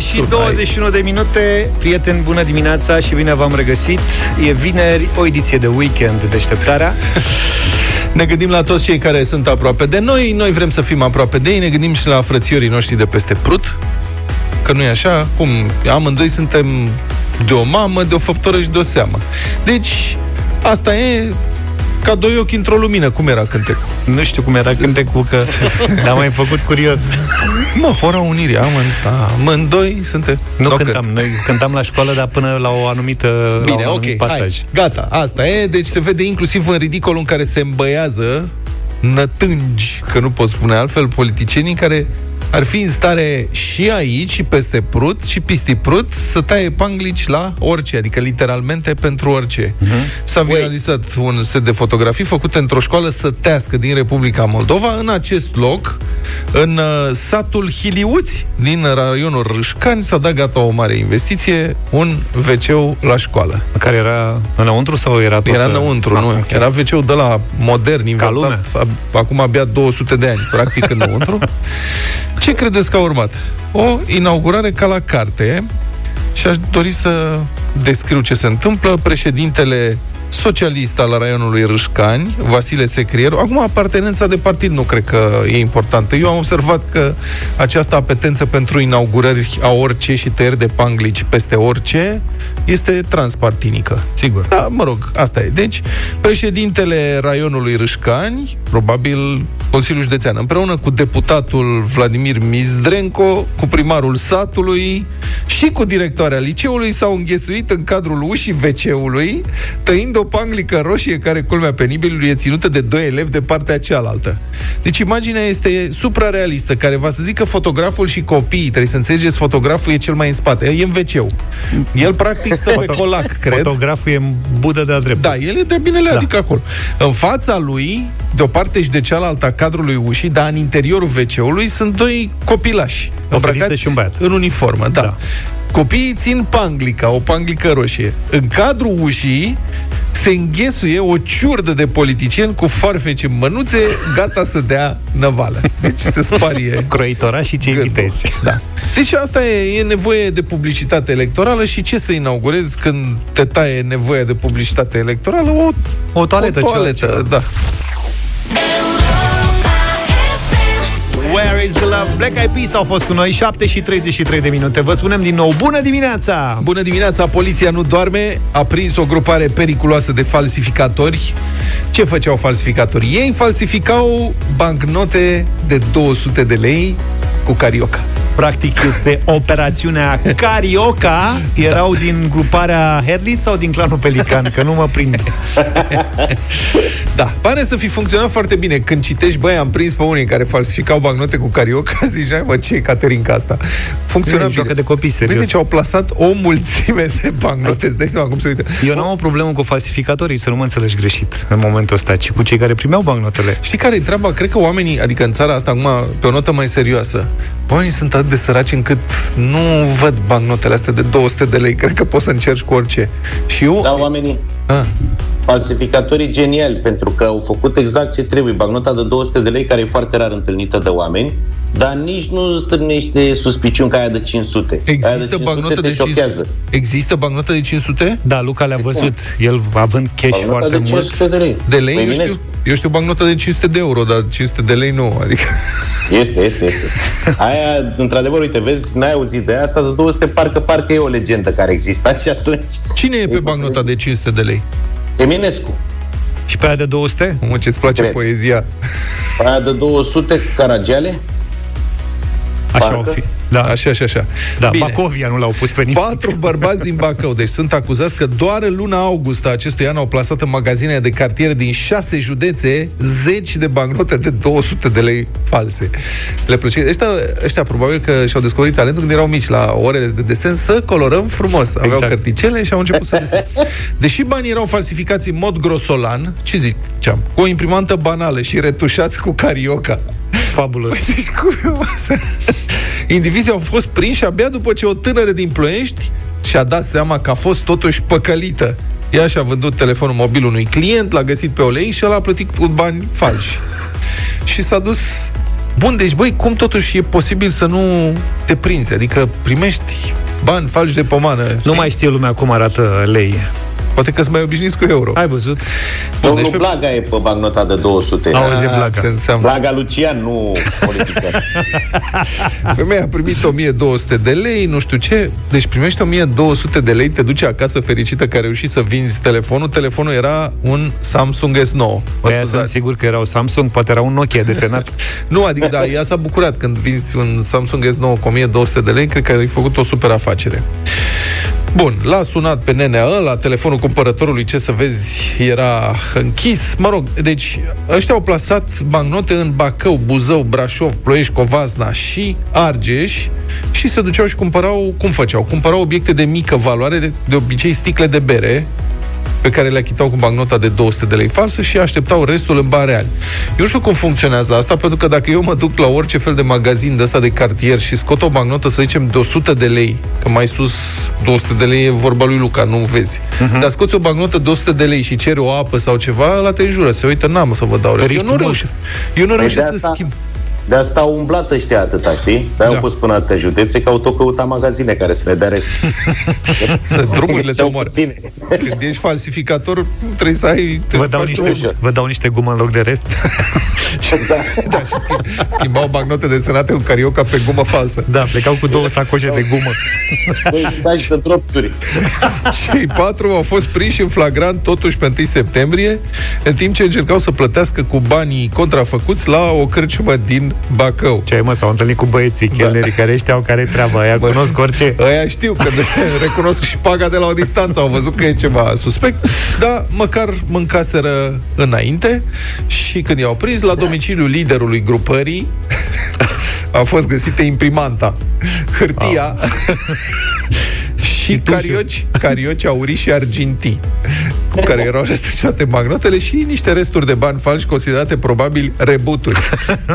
7:21 de minute. Prieteni, bună dimineața și bine v-am regăsit. E vineri, o ediție de weekend, Deșteptarea. Ne gândim la toți cei care sunt aproape de noi. Noi vrem să fim aproape de ei. Ne gândim și la frățiorii noștri de peste Prut. Că nu e așa? Cum? Amândoi suntem de o mamă, de o făptură și de o seamă. Deci, asta e ca doi ochi într-o lumină. Cum era cântecul? Nu știu cum era cântecul, că l-am mai făcut curios. Mă, fără unire, amândoi suntem... Nu cântam, noi cântam la școală, dar până la o anumită... Bine, ok, hai, gata, asta e. Deci se vede inclusiv în ridicolul în care se îmbăiază nătângi, că nu pot spune altfel, politicienii care ar fi în stare și aici, și peste Prut, și pisti Prut, să taie panglici la orice, adică literalmente pentru orice. S-a viralizat un set de fotografii făcute într-o școală sătească din Republica Moldova, în acest loc, în satul Hiliuți, din raionul Râșcani, s-a dat gata o mare investiție, un WC-ul la școală. Care era înăuntru sau era tot? Era înăuntru, nu. Okay. Era WC-ul de la modern, inventat acum abia 200 de ani, practic înăuntru. Ce credeți că a urmat? O inaugurare ca la carte și aș dori să descriu ce se întâmplă. Președintele socialist al raionului Râșcani, Vasile Secrieru. Acum, apartenența de partid nu cred că e importantă. Eu am observat că această apetență pentru inaugurări a orice și tăieri de panglici peste orice este transpartinică. Sigur. Da, mă rog, asta e. Deci, președintele raionului Râșcani, probabil Consiliul Județean, împreună cu deputatul Vladimir Mizdrenco, cu primarul satului și cu directoarea liceului, s-au înghesuit în cadrul ușii WC-ului, tăind o panglică roșie care, culmea penibilului, e ținută de doi elevi de partea cealaltă. Deci imaginea este suprarealistă, care va să zică fotograful și copiii, trebuie să înțelegeți, fotograful e cel mai în spate, e în WC-ul. El practic stă pe colac, cred. Fotograful e în budă de-a dreptul. Da, el e de-a binele, da. Adică acolo. În fața lui, de o parte și de cealaltă a cadrului ușii, dar în interiorul WC-ului sunt doi copilași, îmbrăcați în uniformă, da. Da. Copiii țin panglica, o panglică roșie. În cadrul ușii se înghesuie o ciurdă de politicieni cu farfeci în mânuțe, gata să dea năvală. Deci se sparie croitorașii cei vitezi. Da. Deci asta e nevoie de publicitate electorală și ce să inaugurezi când te taie nevoia de publicitate electorală? O toaletă. O toaletă, da. Where is the love? Black Eyed Peas au fost cu noi. 7:33 de minute. Vă spunem din nou, bună dimineața! Bună dimineața! Poliția nu doarme. A prins o grupare periculoasă de falsificatori. Ce făceau falsificatorii? Ei falsificau bancnote de 200 de lei cu carioca. Practic este operațiunea Carioca. Erau din gruparea Herlit sau din clanul Pelican? Că nu mă prind. Da, pare să fi funcționat foarte bine. Când citești, băi, am prins pe unii care falsificau bancnote cu Carioca, zici, hai mă, ce e caterinca asta? Funcționa bine. Joacă de copii, serios. Vedeți, au plasat o mulțime de bancnote. Îți dai seama cum se uită. Eu n-am o problemă cu falsificatorii, să nu mă înțelegi greșit în momentul ăsta, ci cu cei care primeau bancnotele. Știi care e treaba? Cred că oamenii, adică în țara asta, acum, pe o notă mai serioasă, oamenii sunt atât de săraci încât nu văd bancnotele astea de 200 de lei. Cred că poți să încerci cu orice. Și eu... Da, oamenii. Falsificatorii geniali, pentru că au făcut exact ce trebuie. Bancnota de 200 de lei, care e foarte rar întâlnită de oameni, dar nici nu strânește suspiciuni ca aia de 500. Există bancnotă de 500? Există bancnotă de 500? Da, Luca le-a văzut. El având cash bancnota foarte mult. 500 de lei. De lei? Eu știu bancnota de 500 de euro, dar 500 de lei nu. Adică... Este. Aia, într-adevăr, uite, vezi, n-ai auzit de asta de 200, parcă e o legendă care există și atunci. Cine e pe bancnota de 500 de lei? Eminescu. Și pe aia de 200? Mă, ce-ți place poezia. Pe aia de 200, Caragiale? Așa o fi. Da. Așa. Da, bine. Bacovia nu l-au pus pe nimeni. 4 bărbați din Bacău, deci, sunt acuzați că doar în luna august a acestui an au plasat în magazine de cartier din 6 județe zeci de bancnote de 200 de lei false. Le plăcea. Ăștia probabil că și-au descoperit talentul când erau mici la orele de desen să colorăm frumos. Exact. Aveau cărticele și au început să desen. Deși banii erau falsificați în mod grosolan, ce ziceam, cu o imprimantă banală și retușați cu carioca. Fabulos. Deci cum e? Indivizii au fost prinși abia după ce o tânără din Ploiești și-a dat seama că a fost totuși păcălită. Ea și-a vândut telefonul mobil unui client, l-a găsit pe olei și el a plătit cu bani falși. Și s-a dus Bun, deci băi, cum totuși e posibil să nu te prinzi? Adică primești bani falși de pomană. Nu mai știe lumea cum arată lei. Poate că sunt mai obișnuiți cu euro. Ai văzut? Domnul deci... Blaga e pe bancnota de 200. Auzi, Blaga. Blaga Lucian, nu politică. Femeia a primit 1200 de lei, nu știu ce. Deci primește 1200 de lei, te duce acasă fericită că a reușit să vinzi telefonul. Telefonul era un Samsung S9. Aia sunt sigur că era un Samsung, poate era un Nokia desenat. Nu, adică da, ea s-a bucurat când vinzi un Samsung S9 cu 1200 de lei. Cred că ai făcut o super afacere. Bun, l-a sunat pe nenea ăla, telefonul cumpărătorului, ce să vezi, era închis. Mă rog, deci ăștia au plasat bancnote în Bacău, Buzău, Brașov, Ploiești, Covasna și Argeș și se duceau și cumpărau, cum făceau? Cumpărau obiecte de mică valoare, de obicei sticle de bere, pe care le achitau cu bancnota de 200 de lei falsă și așteptau restul în bani reali. Eu nu știu cum funcționează asta, pentru că dacă eu mă duc la orice fel de magazin de ăsta de cartier și scot o bancnotă, să zicem, de 100 de lei, că mai sus 200 de lei e vorba lui Luca, nu vezi. Dar scoți o bancnotă de 200 de lei și ceri o apă sau ceva, ăla te înjură, se uită, n-am să vă dau restul. Eu nu reușesc să schimb. De asta au umblat ăștia atâta, știi? De-aia au fost până atâtea județe, că au tot căutat magazine care să le dea rest. Drumurile te omoară. Când ești falsificator, trebuie să ai... Vă dau niște gumă în loc de rest? Da, și schimbau bagnote desenate cu carioca pe gumă falsă. Da, plecau cu două sacoșe de gumă. Stai de dropsuri. Cei patru au fost prinși în flagrant totuși pe 1 septembrie, în timp ce încercau să plătească cu banii contrafăcuți la o cărciumă din Bacău. Ce ai, mă, s-au întâlnit cu băieții chelnerii care știau care-i treaba, aia cunosc orice. Aia știu, că recunosc șpaga de la o distanță, au văzut că e ceva suspect, dar măcar mâncaseră înainte și când i-au prins, la domiciliul liderului grupării a fost găsită imprimanta, hârtia și carioci aurii și argintii cu care erau retușate magnotele și niște resturi de bani falși considerate probabil rebuturi.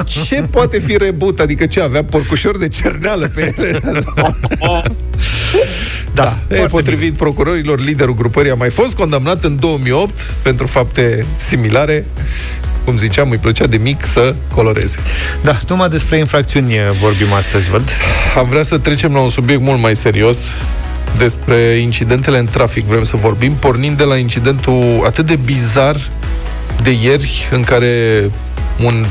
Ce poate fi rebut? Adică ce avea porcușor de cerneală pe ele? Da, potrivit bine. Procurorilor, liderul grupării a mai fost condamnat în 2008 pentru fapte similare. Cum ziceam, îi plăcea de mic să coloreze. Da, numai despre infracțiuni vorbim astăzi, văd. Am vrea să trecem la un subiect mult mai serios. Despre incidentele în trafic vrem să vorbim, pornind de la incidentul atât de bizar de ieri, în care un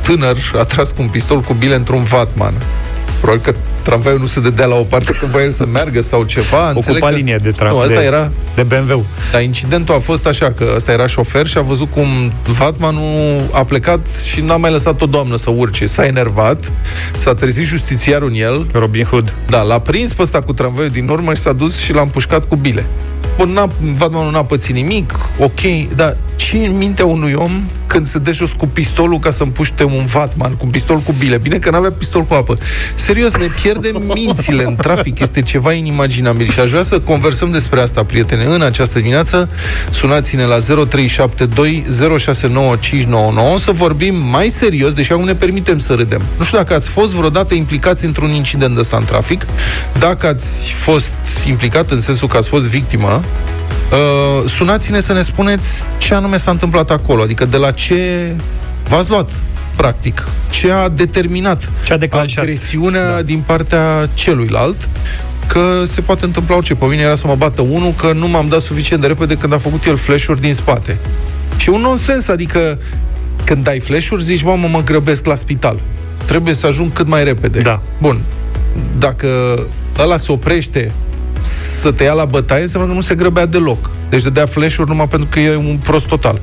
tânăr a tras cu un pistol cu bile într-un vatman. Probabil că tramvaiul nu se dădea la o parte că voia să meargă sau ceva. Ocupa linia de tramvai. Nu, asta era de BMW. Dar incidentul a fost așa, că ăsta era șofer și a văzut cum vatmanul a plecat și n-a mai lăsat o doamnă să urce. S-a enervat, s-a trezit justițiarul în el. Robin Hood. Da, l-a prins pe ăsta cu tramvaiul din urmă și s-a dus și l-a împușcat cu bile. Până vatmanul n-a pățit nimic, ok, dar ce în mintea unui om când se dă jos cu pistolul ca să împuște un vatman, cu un pistol cu bile? Bine că n-avea pistol cu apă. Serios, ne pierdem mințile în trafic, este ceva inimaginabil și aș vrea să conversăm despre asta, prietene, în această dimineață. Sunați-ne la 0372 069599 să vorbim mai serios, deși acum ne permitem să râdem. Nu știu dacă ați fost vreodată implicați într-un incident ăsta în trafic, dacă ați fost implicat în sensul că ați fost victimă. Sunați-ne să ne spuneți ce anume s-a întâmplat acolo, adică de la ce v-ați luat, practic, ce a determinat agresiunea din partea celuilalt, că se poate întâmpla orice. Pe mine era să mă bată unul că nu m-am dat suficient de repede când a făcut el flash-uri din spate. Și un nonsens, adică când dai flash-uri zici, mamă, mă grăbesc la spital, trebuie să ajung cât mai repede. Da. Bun, dacă ăla se oprește să te ia la bătaie, înseamnă că nu se grăbea deloc. Deci dădea flash-uri numai pentru că e un prost total.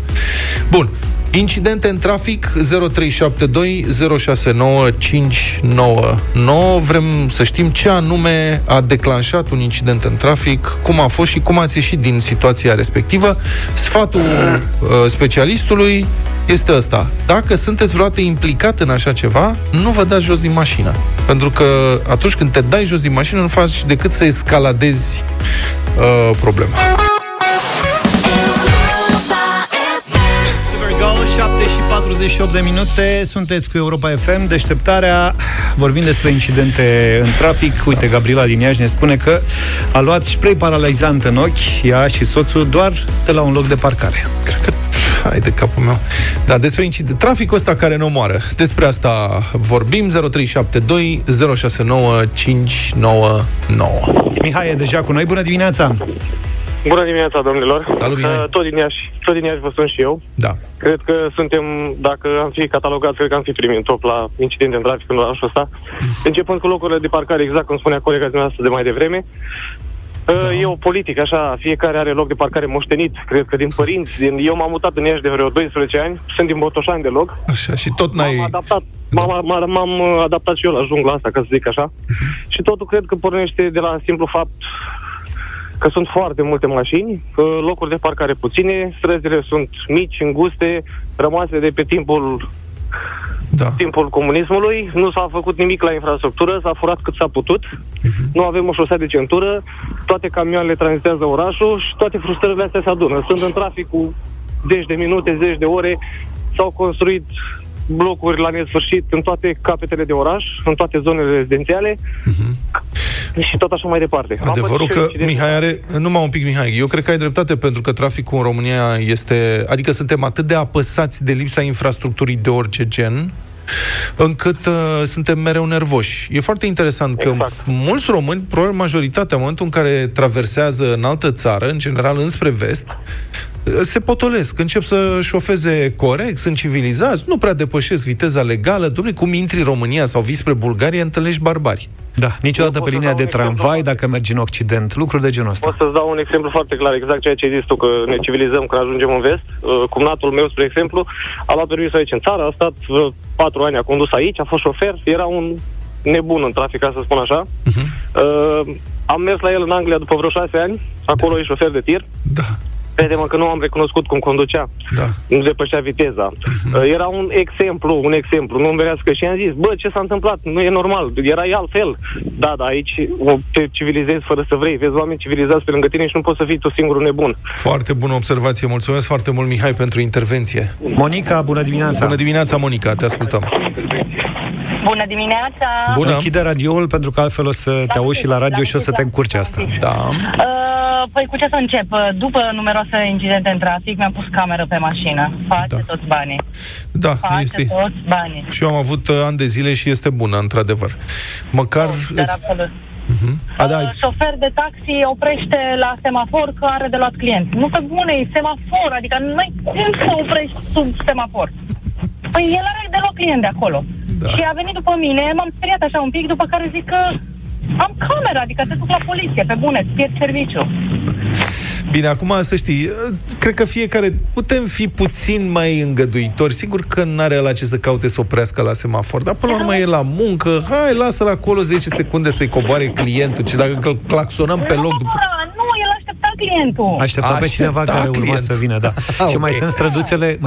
Bun. Incidente în trafic, 0372 069599. Vrem să știm ce anume a declanșat un incident în trafic, cum a fost și cum ați ieșit din situația respectivă. Sfatul specialistului este ăsta. Dacă sunteți vreodată implicat în așa ceva, nu vă dați jos din mașină. Pentru că atunci când te dai jos din mașină, nu faci decât să escaladezi problema. 7:48 de minute, sunteți cu Europa FM, Deșteptarea, vorbim despre incidente în trafic. Uite, Gabriela din Iași ne spune că a luat spray paralizant în ochi, ea și soțul, doar de la un loc de parcare. Cred că, hai de capul meu, Da, despre traficul ăsta care ne omoară. Despre asta vorbim. 0372 069 599. Mihai e deja cu noi, bună dimineața. Bună dimineața, domnilor. Salut, Mihai. Tot din Iași vă sunt și eu. Da. Cred că suntem, dacă am fi catalogat, cred că am fi primit în top la incidente în trafic în orașul ăsta. Începând cu locurile de parcare, exact cum spunea colega dumneavoastră de mai devreme. Da. E o politică, așa, fiecare are loc de parcare moștenit, cred că din părinți, eu m-am mutat în Iași de vreo 12 ani, sunt din Botoșani de loc. Așa, și tot n-ai... M-am adaptat și eu la jungla asta, ca să zic așa. Și totul cred că pornește de la simplu fapt că sunt foarte multe mașini, locuri de parcare puține, străzile sunt mici, înguste, rămase de pe timpul comunismului, nu s-a făcut nimic la infrastructură, s-a furat cât s-a putut, nu avem o șosea de centură, toate camioanele tranzitează orașul și toate frustrările astea se adună. Sunt în trafic cu zeci de minute, zeci de ore, s-au construit blocuri la nesfârșit în toate capetele de oraș, în toate zonele rezidențiale, și tot așa mai departe. Adevărul că Mihai are... Numai un pic, Mihai, eu cred că ai dreptate, pentru că traficul în România este... Adică suntem atât de apăsați de lipsa infrastructurii de orice gen, încât suntem mereu nervoși. E foarte interesant că mulți români, probabil majoritatea, în momentul în care traversează în altă țară, în general înspre vest, se potolesc, încep să șofeze corect, sunt civilizați, nu prea depășesc viteza legală. Dom'le, cum intri în România sau vii spre Bulgaria, întâlnești barbari. Da, niciodată pe linia de tramvai, dacă mergi în Occident, lucruri de genul ăsta. O să-ți dau un exemplu foarte clar, exact ceea ce ai zis tu, că ne civilizăm când ajungem în vest. Cumnatul meu, spre exemplu, a luat permisul aici în țară, a stat 4 ani, a condus aici, a fost șofer, era un nebun în trafic, ca să spun așa. Am mers la el în Anglia după vreo 6 ani, acolo e șofer de tir. Da. Crede-mă că nu am recunoscut cum conducea. Da. Nu depășea viteza. Era un exemplu. Nu-mi verească și i-am zis, bă, ce s-a întâmplat? Nu e normal, era altfel. Da, aici te civilizezi fără să vrei. Vezi oameni civilizați pe lângă tine și nu poți să fii tu singurul nebun. Foarte bună observație. Mulțumesc foarte mult, Mihai, pentru intervenție. Monica, bună dimineața. Bună dimineața, Monica, te ascultăm. Bună dimineața. Bună. Închide radioul, pentru că altfel o să te auzi și la radio și o să te încurci asta. Da. Păi cu ce să încep? După numeroase incidente în trafic, mi-am pus cameră pe mașină. Toți banii. Da, este. Toți banii. Și eu am avut ani de zile și este bună, într-adevăr. Măcar... Șofer de taxi oprește la semafor că are de luat client. Nu, pe bune, e semafor, adică nu ai cum să oprești sub semafor. Păi el are deloc client de acolo. Da. Și a venit după mine, m-am speriat așa un pic, după care zic că am camera, adică te duc la poliție, pe bune, îți pierzi serviciu. Bine, acum să știi, cred că fiecare putem fi puțin mai îngăduitori. Sigur că n-are la ce să caute să oprească la semafor, dar până la urmă e la muncă. Hai, lasă-l acolo 10 secunde să-i coboare clientul. Și dacă claxonăm pe loc... Clientul. Aștepta pe cineva care urma să vină, da. Și mai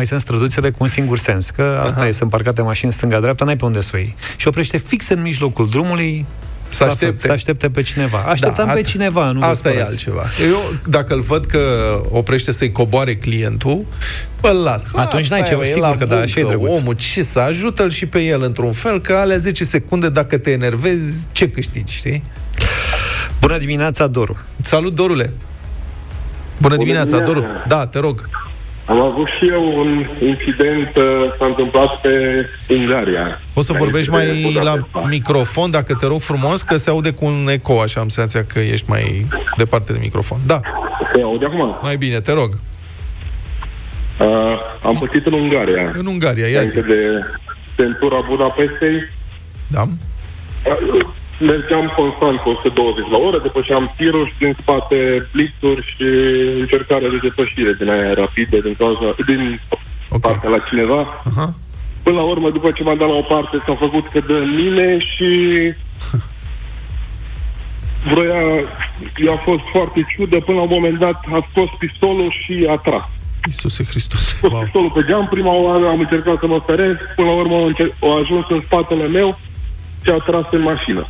sunt străduțele cu un singur sens, că asta e, sunt parcate mașini stânga-dreapta, n-ai pe unde să o iei. Și oprește fix în mijlocul drumului să aștepte pe cineva. Așteptăm pe cineva, nu? Asta e altceva. Eu, dacă îl văd că oprește să-i coboare clientul, îl las. Atunci n-ai ceva, sigur că da, așa e drăguț. Omul, ce să ajută-l și pe el într-un fel, că alea 10 secunde, dacă te enervezi, ce câștigi, știi? Bună dimineața, Doru. Salut, Dorule. Bună dimineața, Doru. Da, te rog. Am avut și eu un incident, s-a întâmplat pe Ungaria. O să vorbești mai la microfon, dacă te rog frumos, că se aude cu un eco, așa am senzația că ești mai departe de microfon. Da. Se aude acum? Mai bine, te rog. Am pățit în Ungaria. În Ungaria, ia zi. De centura Budapestei. Da. Mergeam constant cu 120 la oră, depășeam tiruri și din spate blitzuri și încercarea de depășire din aia rapidă, din partea la cineva. Până la urmă, după ce m-am dat la o parte, s-a făcut că dă în mine și vroia, i-a fost foarte ciudă, până la un moment dat a scos pistolul și a tras. Iisuse Hristos. Wow. Pistolul pe geam, prima oară am încercat să mă feresc, până la urmă a ajuns în spatele meu și a tras în mașină.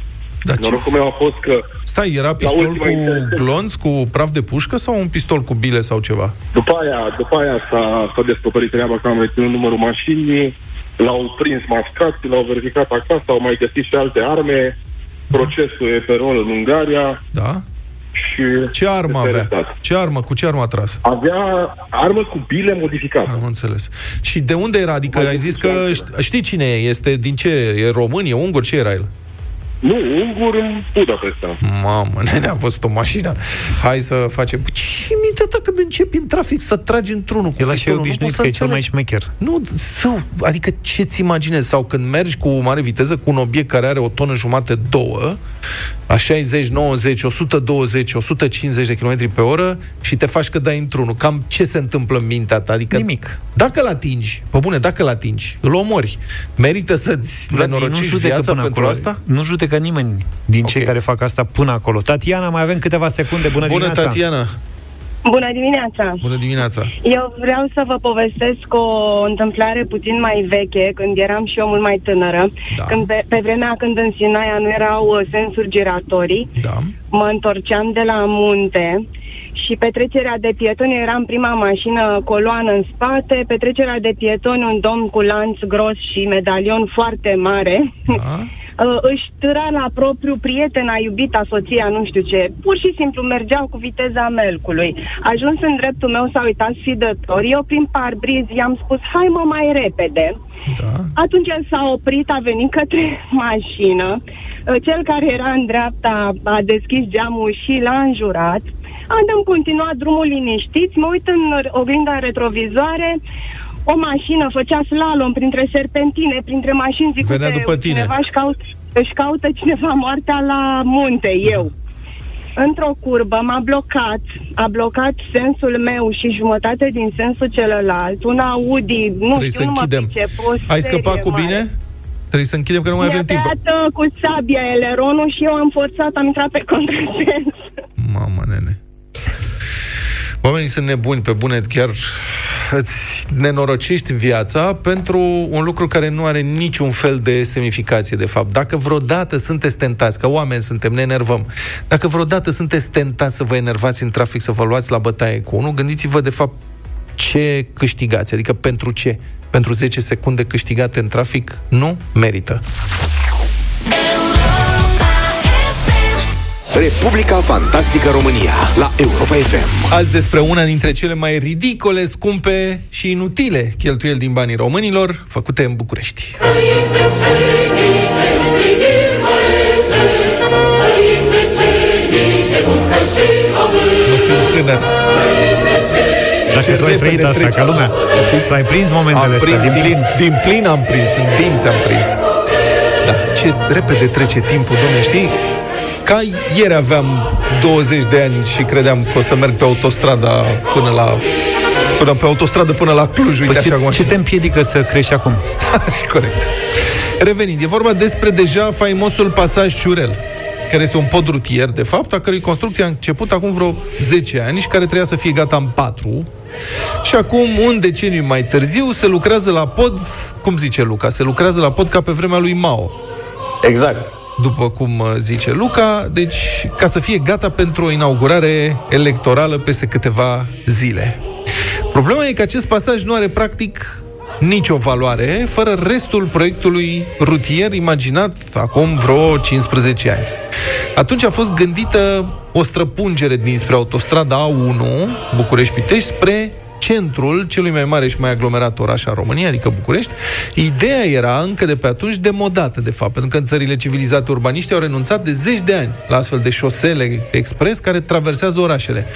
Dar norocul meu a fost că... Stai, era pistol cu glonț, cu praf de pușcă sau un pistol cu bile sau ceva? După aia s-a descoperit treaba că am reținut numărul mașinii, l-au prins mascat, l-au verificat acasă, au mai găsit și alte arme, procesul e pe rol în Ungaria. Da. și... Ce armă avea? Ce armă? Cu ce armă a tras? Avea armă cu bile modificată. Am înțeles. Și de unde era? Adică ai zis că știi cine este? Din ce? E român? E ungur? Ce era el? Nu, ungur în Budapesta. Mamă, ne-a fost o mașină. Hai să facem... Ce minte, ta, când începi în trafic să tragi într-unul cu el așa e obișnuit că e cel mai șmecher. Nu, adică ce-ți imaginezi? Sau când mergi cu mare viteză cu un obiect care are 1,5 tone, 2, la 60, 90, 120, 150 de km pe oră și te faci că dai într-unul. Cam ce se întâmplă în mintea ta? Adică, nimic. Dacă îl atingi, pe bune, dacă îl atingi, îl omori. Merită să-ți nenorocești viața pentru acolo. Asta? Nu judecă nimeni din cei care fac asta până acolo. Tatiana, mai avem câteva secunde. Bună dimineața! Bună, Tatiana! Bună dimineața! Bună dimineața! Eu vreau să vă povestesc o întâmplare puțin mai veche, când eram și eu mult mai tânără. Da. Când pe vremea când în Sinaia nu erau sensuri giratorii, da. Mă întorceam de la munte și petrecerea de pietoni, eram prima mașină, coloană în spate, petrecerea de pietoni, un domn cu lanț gros și medalion foarte mare... Da. Își târa la propriu prietena, iubita, soția, nu știu ce. Pur și simplu mergeau cu viteza melcului. Ajuns în dreptul meu, s-a uitat sfidător. Eu prin parbriz i-am spus: hai mă, mai repede, da. Atunci el s-a oprit, a venit către mașină. Cel care era în dreapta a deschis geamul și l-a înjurat. Am continuat drumul liniștiți. Mă uit în oglinda retrovizoare. O mașină făcea slalom printre serpentine, printre mașini, zic că cineva își caută cineva moartea la munte, eu. Într-o curbă m-a blocat, a blocat sensul meu și jumătate din sensul celălalt. Un Audi, nu mă pricep. Ai scăpat cu bine? Trebuie să închidem, că nu mai avem timp. Mi-a dat cu sabia eleronul și eu am forțat, am intrat pe contrasens. Mamă, nene. Oamenii sunt nebuni, pe bune, chiar îți nenorocești viața pentru un lucru care nu are niciun fel de semnificație, de fapt. Dacă vreodată sunteți tentați, că oameni suntem, ne enervăm, dacă vreodată sunteți tentați să vă enervați în trafic, să vă luați la bătaie cu unul, gândiți-vă, de fapt, ce câștigați, adică pentru ce? Pentru 10 secunde câștigate în trafic nu merită. Republica Fantastică România la Europa FM. Azi despre una dintre cele mai ridicole, scumpe și inutile cheltuieli din banii românilor făcute în București. Nu sunt tânăr. Dacă tu ai trăit asta ca lumea, știți, ai prins momentele astea din plin am prins, în dinți am prins. Da, ce repede trece timpul, domne, știi? Ca ieri aveam 20 de ani și credeam că o să merg pe autostradă până la Cluj. Uite, așa cum. Ce te împiedică să crești acum? Corect. Revenind, e vorba despre deja faimosul pasaj Ciurel, care este un pod rutier, de fapt, a cărui construcție a început acum vreo 10 ani și care trebuia să fie gata în 4. Și acum, un deceniu mai târziu, se lucrează la pod, cum zice Luca, se lucrează la pod ca pe vremea lui Mao. Exact. După cum zice Luca, deci ca să fie gata pentru o inaugurare electorală peste câteva zile. Problema e că acest pasaj nu are practic nicio valoare fără restul proiectului rutier imaginat acum vreo 15 ani. Atunci a fost gândită o străpungere dinspre autostrada A1 București-Pitești spre centrul celui mai mare și mai aglomerat oraș al României, adică București. Ideea era încă de pe atunci demodată, de fapt, pentru că în țările civilizate urbaniștii au renunțat de zeci de ani la astfel de șosele expres care traversează orașele.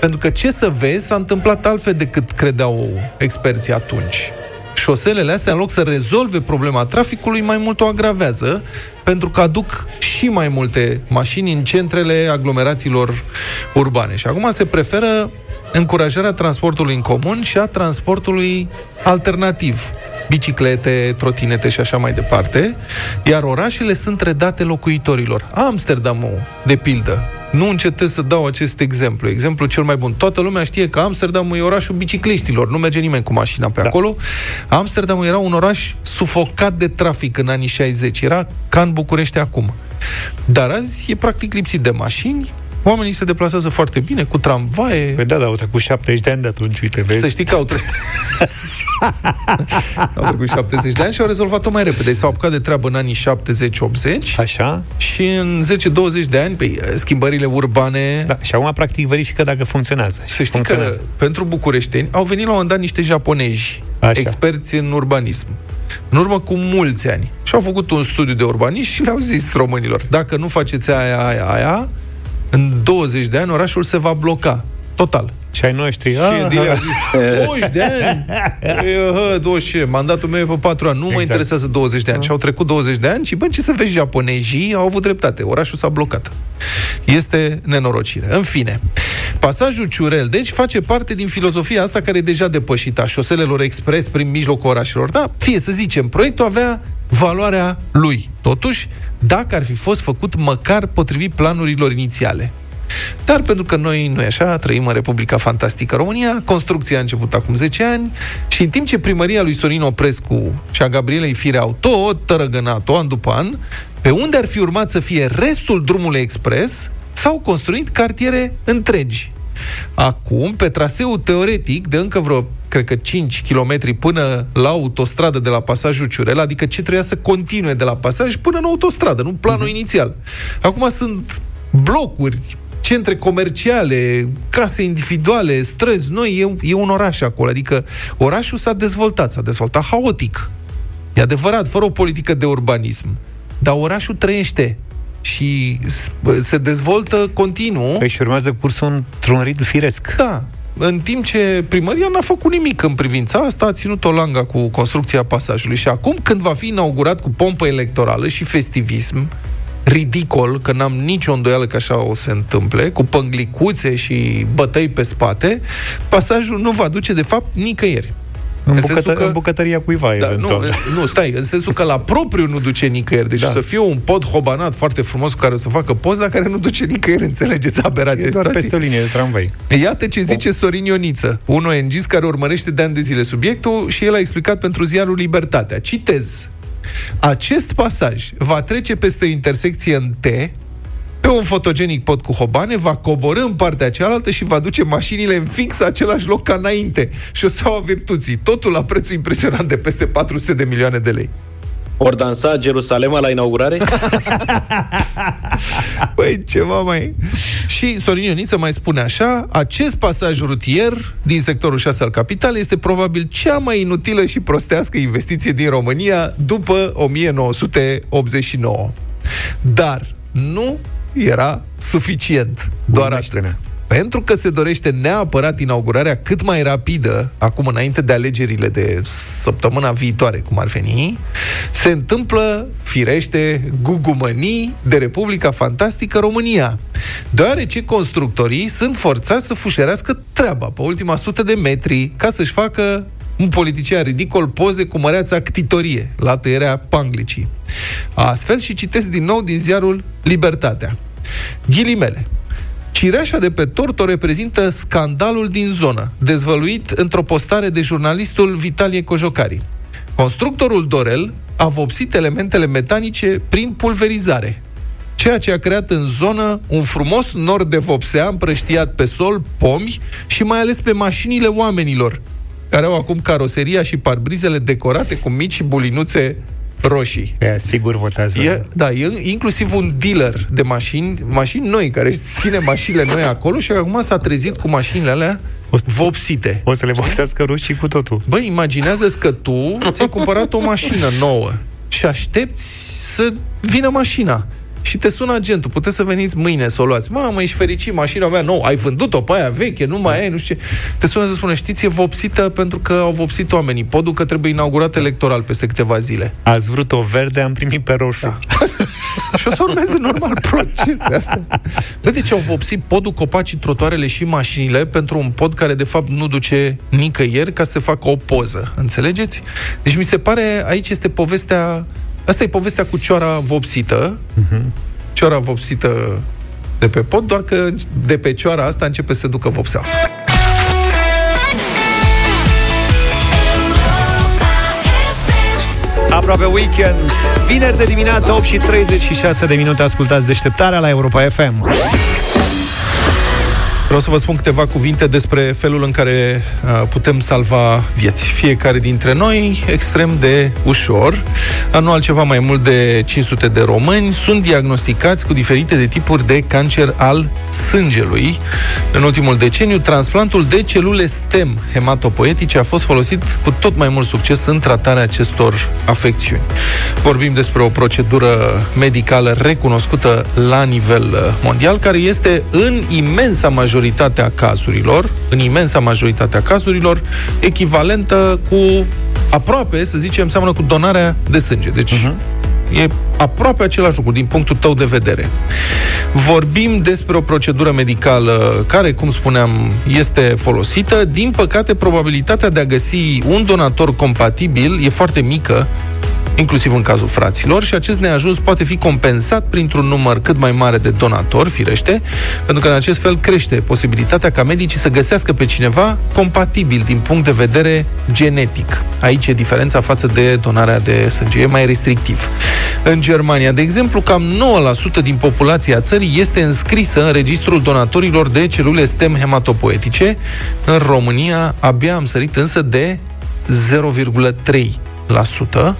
Pentru că, ce să vezi, s-a întâmplat altfel decât credeau experții atunci. Șoselele astea, în loc să rezolve problema traficului, mai mult o agravează, pentru că aduc și mai multe mașini în centrele aglomerațiilor urbane. Și acum se preferă încurajarea transportului în comun și a transportului alternativ, biciclete, trotinete și așa mai departe, iar orașele sunt redate locuitorilor. Amsterdamul, de pildă, nu încetez să dau acest exemplu, exemplu cel mai bun. Toată lumea știe că Amsterdamul e orașul bicicliștilor, nu merge nimeni cu mașina pe acolo. Amsterdamul era un oraș sufocat de trafic în anii 60, era ca în București acum. Dar azi e practic lipsit de mașini. Oamenii se deplasează foarte bine, cu tramvaie. Păi da, au trecut 70 de ani de atunci, uite, vezi. Să știi că au trecut Au trecut 70 de ani și au rezolvat-o mai repede. S-au apucat de treabă în anii 70-80. Așa. Și în 10-20 de ani, pe schimbările urbane... Da, și acum, practic, verifică dacă funcționează. Să știi funcționează. Că, pentru bucureșteni, au venit la un moment dat niște japonezi, așa, experți în urbanism, în urmă cu mulți ani. Și au făcut un studiu de urbanism și le-au zis românilor: dacă nu faceți aia, în 20 de ani orașul se va bloca total. Și ai noștri. Și Edil a zis: 20 de ani? 20, mandatul meu e pe 4 ani, nu exact. Mă interesează 20 de ani. Și au trecut 20 de ani și, bă, ce să vezi, japonezii au avut dreptate. Orașul s-a blocat. Este nenorocire. În fine, pasajul Ciurel, deci, face parte din filozofia asta care e deja depășită, a șoselelor expres prin mijlocul orașelor. Da, fie să zicem, proiectul avea valoarea lui, totuși, dacă ar fi fost făcut măcar potrivit planurilor inițiale. Dar pentru că noi, nu e așa, trăim în Republica Fantastică România, construcția a început acum 10 ani și în timp ce primăria lui Sorin Oprescu și a Gabrielei Fireau tot tărăgănat-o an după an, pe unde ar fi urmat să fie restul drumului expres, s-au construit cartiere întregi. Acum, pe traseul teoretic de încă vreo, cred că 5 km până la autostradă de la pasajul Ciurel, adică ce trebuia să continue de la pasaj până în autostradă, nu planul inițial. Acum sunt blocuri, centre comerciale, case individuale, străzi noi, e un oraș acolo, adică orașul s-a dezvoltat haotic. E adevărat, fără o politică de urbanism. Dar orașul trăiește și se dezvoltă continuu. Păi și urmează cursul într-un ritm firesc. Da. În timp ce primăria n-a făcut nimic în privința asta, a ținut-o langa cu construcția pasajului. Și acum, când va fi inaugurat cu pompă electorală și festivism ridicol, că n-am nicio îndoială că așa o se întâmple, cu pânglicuțe și bătăi pe spate, pasajul nu va duce, de fapt, nicăieri. În bucătăria cuiva, da, eventual. Nu, stai, în sensul că la propriu nu duce nicăieri. Deci da, să fie un pod hobanat foarte frumos cu care o să facă poza, care nu duce nicăieri, înțelegeți aberația situației. Doar peste o linie de tramvai. Iată ce zice Sorin Ioniță, un ONG care urmărește de ani de zile subiectul și el a explicat pentru ziarul Libertatea. Citez: acest pasaj va trece peste o intersecție în T, pe un fotogenic pod cu hobane, va coborî în partea cealaltă și va duce mașinile în fix același loc ca înainte. Șoseaua Virtuții, totul la prețul impresionant de peste 400 de milioane de lei. Or dansa Gerusalema la inaugurare? Păi, ceva mai... Și Sorin Ioniță mai spune așa: acest pasaj rutier din sectorul 6 al capitalei este probabil cea mai inutilă și prostească investiție din România după 1989. Dar nu era suficient. Doar atât. Pentru că se dorește neapărat inaugurarea cât mai rapidă, acum înainte de alegerile de săptămâna viitoare, cum ar veni, se întâmplă, firește, gugumănii de Republica Fantastică România, deoarece constructorii sunt forțați să fușerească treaba pe ultima 100 de metri ca să-și facă un politician ridicol poze cu măreața ctitorie la tăierea panglicii. Astfel, și citesc din nou din ziarul Libertatea, ghilimele: cireașa de pe tort o reprezintă scandalul din zonă, dezvăluit într-o postare de jurnalistul Vitalie Cojocari. Constructorul Dorel a vopsit elementele metanice prin pulverizare, ceea ce a creat în zonă un frumos nor de vopsea împrăștiat pe sol, pomi și mai ales pe mașinile oamenilor, care au acum caroseria și parbrizele decorate cu mici bulinuțe roșii. E, sigur votează. E inclusiv un dealer de mașini noi, care ține mașinile noi acolo și acum s-a trezit cu mașinile alea vopsite. O să le vopsească roșii cu totul. Băi, imaginează-ți că tu ți-ai cumpărat o mașină nouă și aștepți să vină mașina. Și te sună agentul: puteți să veniți mâine să o luați. Mamă, ești fericit, mașina mea nouă, ai vândut-o pe aia veche, nu mai ai, nu știu ce. Te sună să spune: știți, e vopsită pentru că au vopsit oamenii podul, că trebuie inaugurat electoral peste câteva zile. Ați vrut o verde, am primit pe roșu. Da. Și o să urmeze normal procese astea. Bă, deci au vopsit podul, copacii, trotuarele și mașinile pentru un pod care de fapt nu duce nicăieri, ca să facă o poză. Înțelegeți? Deci mi se pare, aici este povestea. Asta e povestea cu cioara vopsită, cioara vopsită de pe pod, doar că de pe cioara asta începe să ducă vopsea. 8 weekend, vineri de dimineață, 8:36 de minute, ascultați Deșteptarea la Europa FM. Vreau să vă spun câteva cuvinte despre felul în care putem salva vieți. Fiecare dintre noi, extrem de ușor. Anual ceva mai mult de 500 de români sunt diagnosticați cu diferite de tipuri de cancer al sângelui. În ultimul deceniu, transplantul de celule stem hematopoietice a fost folosit cu tot mai mult succes în tratarea acestor afecțiuni. Vorbim despre o procedură medicală recunoscută la nivel mondial, care este în imensa majoritatea cazurilor, echivalentă cu aproape, să zicem, seamănă cu donarea de sânge. Deci e aproape același lucru din punctul tău de vedere. Vorbim despre o procedură medicală care, cum spuneam, este folosită. Din păcate, probabilitatea de a găsi un donator compatibil e foarte mică, inclusiv în cazul fraților, și acest neajuns poate fi compensat printr-un număr cât mai mare de donatori, firește, pentru că în acest fel crește posibilitatea ca medicii să găsească pe cineva compatibil din punct de vedere genetic. Aici e diferența față de donarea de sânge, e mai restrictiv. În Germania, de exemplu, cam 9% din populația țării este înscrisă în registrul donatorilor de celule stem hematopoietice. În România abia am sărit însă de 0,3%.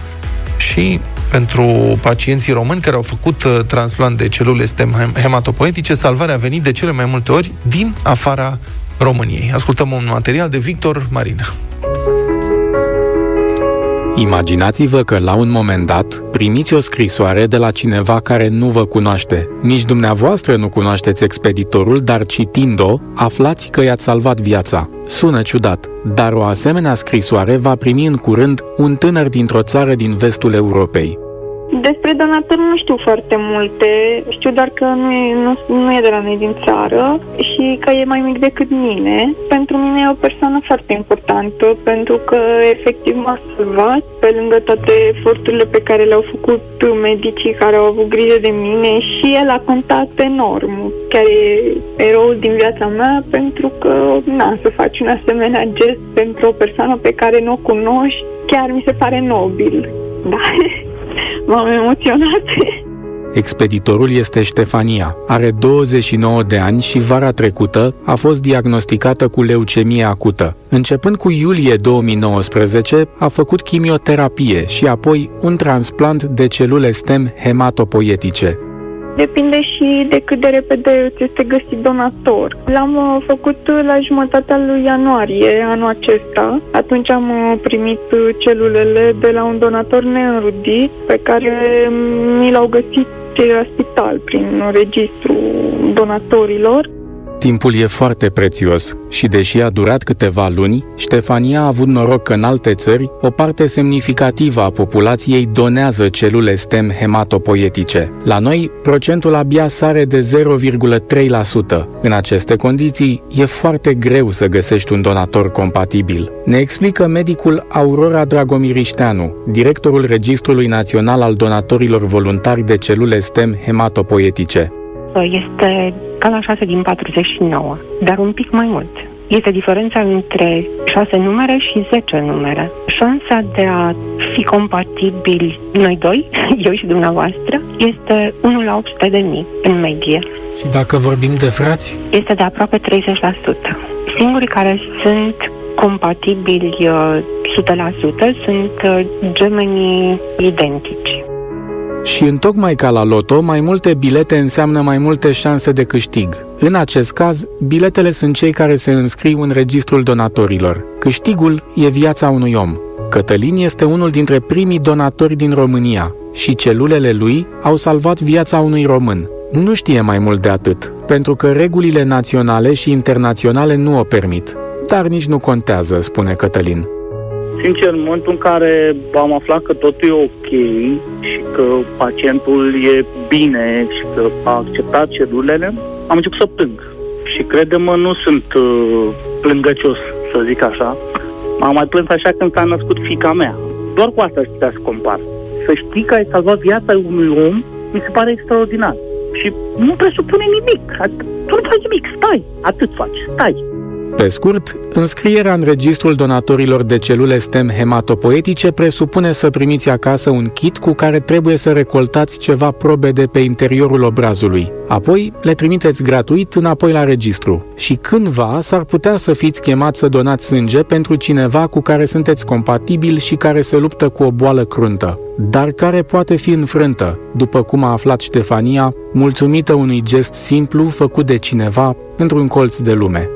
Și pentru pacienții români care au făcut transplant de celule stem hematopoietice, salvarea a venit de cele mai multe ori din afara României. Ascultăm un material de Victor Marina. Imaginați-vă că la un moment dat primiți o scrisoare de la cineva care nu vă cunoaște. Nici dumneavoastră nu cunoașteți expeditorul, dar citind-o, aflați că i-ați salvat viața. Sună ciudat, dar o asemenea scrisoare va primi în curând un tânăr dintr-o țară din vestul Europei. Despre donatori nu știu foarte multe, știu doar că nu e de la noi din țară și că e mai mic decât mine. Pentru mine e o persoană foarte importantă, pentru că efectiv m-a salvat, pe lângă toate eforturile pe care le-au făcut medicii care au avut grijă de mine, și el a contat enorm. Chiar e eroul din viața mea, pentru că, să faci un asemenea gest pentru o persoană pe care nu o cunoști, chiar mi se pare nobil. Da. M-am emoționat. Expeditorul este Ștefania. Are 29 de ani și vara trecută a fost diagnosticată cu leucemie acută. Începând cu iulie 2019, a făcut chimioterapie și apoi un transplant de celule stem hematopoietice. Depinde și de cât de repede îți este găsit donator. L-am făcut la jumătatea lui ianuarie anul acesta. Atunci am primit celulele de la un donator neînrudit pe care mi l-au găsit cei la spital prin registru donatorilor. Timpul e foarte prețios și deși a durat câteva luni, Ștefania a avut noroc că în alte țări o parte semnificativă a populației donează celule stem hematopoietice. La noi, procentul abia sare de 0,3%. În aceste condiții, e foarte greu să găsești un donator compatibil. Ne explică medicul Aurora Dragomirișteanu, directorul Registrului Național al Donatorilor Voluntari de Celule Stem Hematopoietice. Este cam la 6 din 49, dar un pic mai mult. Este diferența între 6 numere și 10 numere. Șansa de a fi compatibili noi doi, eu și dumneavoastră, este 1 la 800.000 în medie. Și dacă vorbim de frați? Este de aproape 30%. Singurii care sunt compatibili 100% sunt gemenii identici. Și întocmai ca la loto, mai multe bilete înseamnă mai multe șanse de câștig. În acest caz, biletele sunt cei care se înscriu în registrul donatorilor. Câștigul e viața unui om. Cătălin este unul dintre primii donatori din România și celulele lui au salvat viața unui român. Nu știe mai mult de atât, pentru că regulile naționale și internaționale nu o permit. Dar nici nu contează, spune Cătălin. Sincer, în momentul în care am aflat că totul e ok și că pacientul e bine și că a acceptat celulele, am început să plâng. Și crede-mă, nu sunt plângăcios, să zic așa. M-am mai plâns așa când s-a născut fiica mea. Doar cu asta aș putea să compar. Să știi că ai salvat viața unui om, mi se pare extraordinar. Și nu presupune nimic. Tu nu faci nimic, stai. Atât faci, stai. Pe scurt, înscrierea în registrul donatorilor de celule stem hematopoietice presupune să primiți acasă un kit cu care trebuie să recoltați ceva probe de pe interiorul obrazului. Apoi le trimiteți gratuit înapoi la registru. Și cândva s-ar putea să fiți chemați să donați sânge pentru cineva cu care sunteți compatibil și care se luptă cu o boală cruntă, dar care poate fi înfrântă, după cum a aflat Ștefania, mulțumită unui gest simplu făcut de cineva într-un colț de lume.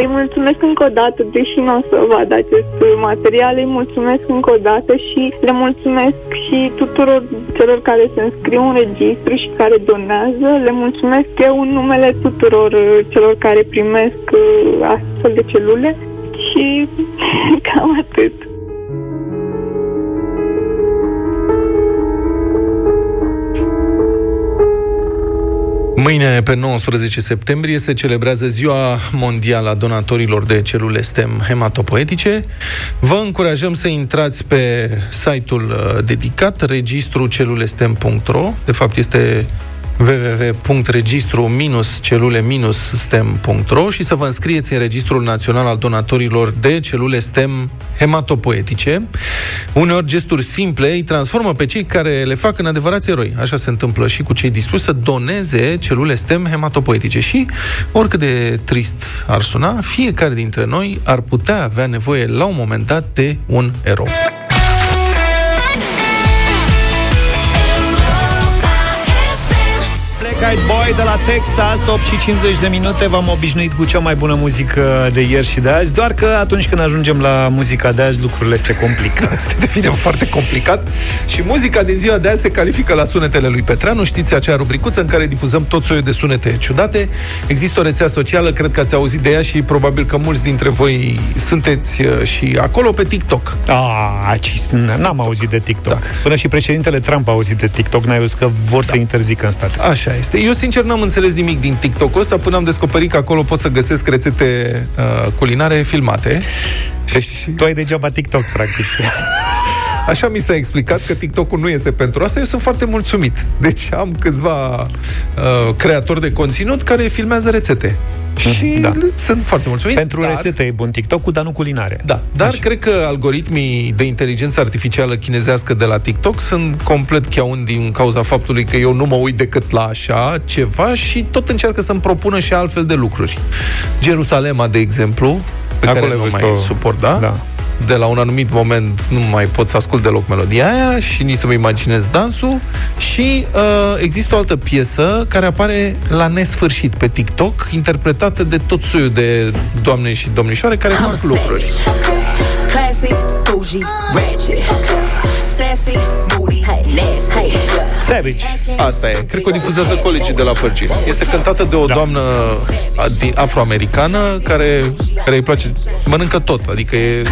Îi mulțumesc încă o dată, deși nu o să vadă acest material, îi mulțumesc încă o dată și le mulțumesc și tuturor celor care se înscriu în registru și care donează, le mulțumesc eu în numele tuturor celor care primesc astfel de celule și cam atât. Mâine, pe 19 septembrie, se celebrează Ziua Mondială a Donatorilor de Celule Stem Hematopoietice. Vă încurajăm să intrați pe site-ul dedicat, registrucelulestem.ro. De fapt, este www.registru-celule-stem.ro și să vă înscrieți în Registrul Național al Donatorilor de Celule Stem Hematopoietice. Uneori gesturi simple îi transformă pe cei care le fac în adevărați eroi. Așa se întâmplă și cu cei dispuși să doneze celule stem hematopoietice. Și, oricât de trist ar suna, fiecare dintre noi ar putea avea nevoie la un moment dat de un erou. 8 Boy de la Texas, 8:50. V-am obișnuit cu cea mai bună muzică de ieri și de azi, doar că atunci când ajungem la muzica de azi, lucrurile se complică. Asta devine foarte complicat și muzica din ziua de azi se califică la sunetele lui Petreanu. Știți acea rubricuță în care difuzăm tot soiul de sunete ciudate? Există o rețea socială, cred că ați auzit de ea și probabil că mulți dintre voi sunteți și acolo, pe TikTok. N-am auzit de TikTok. Da. Până și președintele Trump a auzit de TikTok, n-ai auzit că vor să interzică în state. Așa este. Eu, sincer, n-am înțeles nimic din TikTok-ul ăsta până am descoperit că acolo pot să găsesc rețete culinare filmate. Deci tu ai degeaba TikTok, practic. Așa mi s-a explicat, că TikTok-ul nu este pentru asta. Eu sunt foarte mulțumit. Deci am câțiva creatori de conținut care filmează rețete. Și sunt foarte mulțumit. Pentru rețete e bun TikTok-ul, dar nu culinare. Da, dar așa. Cred că algoritmii de inteligență artificială chinezească de la TikTok sunt complet chiaun din cauza faptului că eu nu mă uit decât la așa ceva și tot încearcă să-mi propună și altfel de lucruri. Jerusalema, de exemplu, pe acolo care nu mai suport, da? De la un anumit moment nu mai pot să ascult deloc melodia aia și nici să-mi imaginez dansul. Și există o altă piesă care apare la nesfârșit pe TikTok, interpretată de tot soiul de doamne și domnișoare care fac lucruri. Savage. Asta e, cred că o difuzează colegii de la Fărgiri. Este cântată de o doamnă afroamericană care îi place, mănâncă tot, adică e...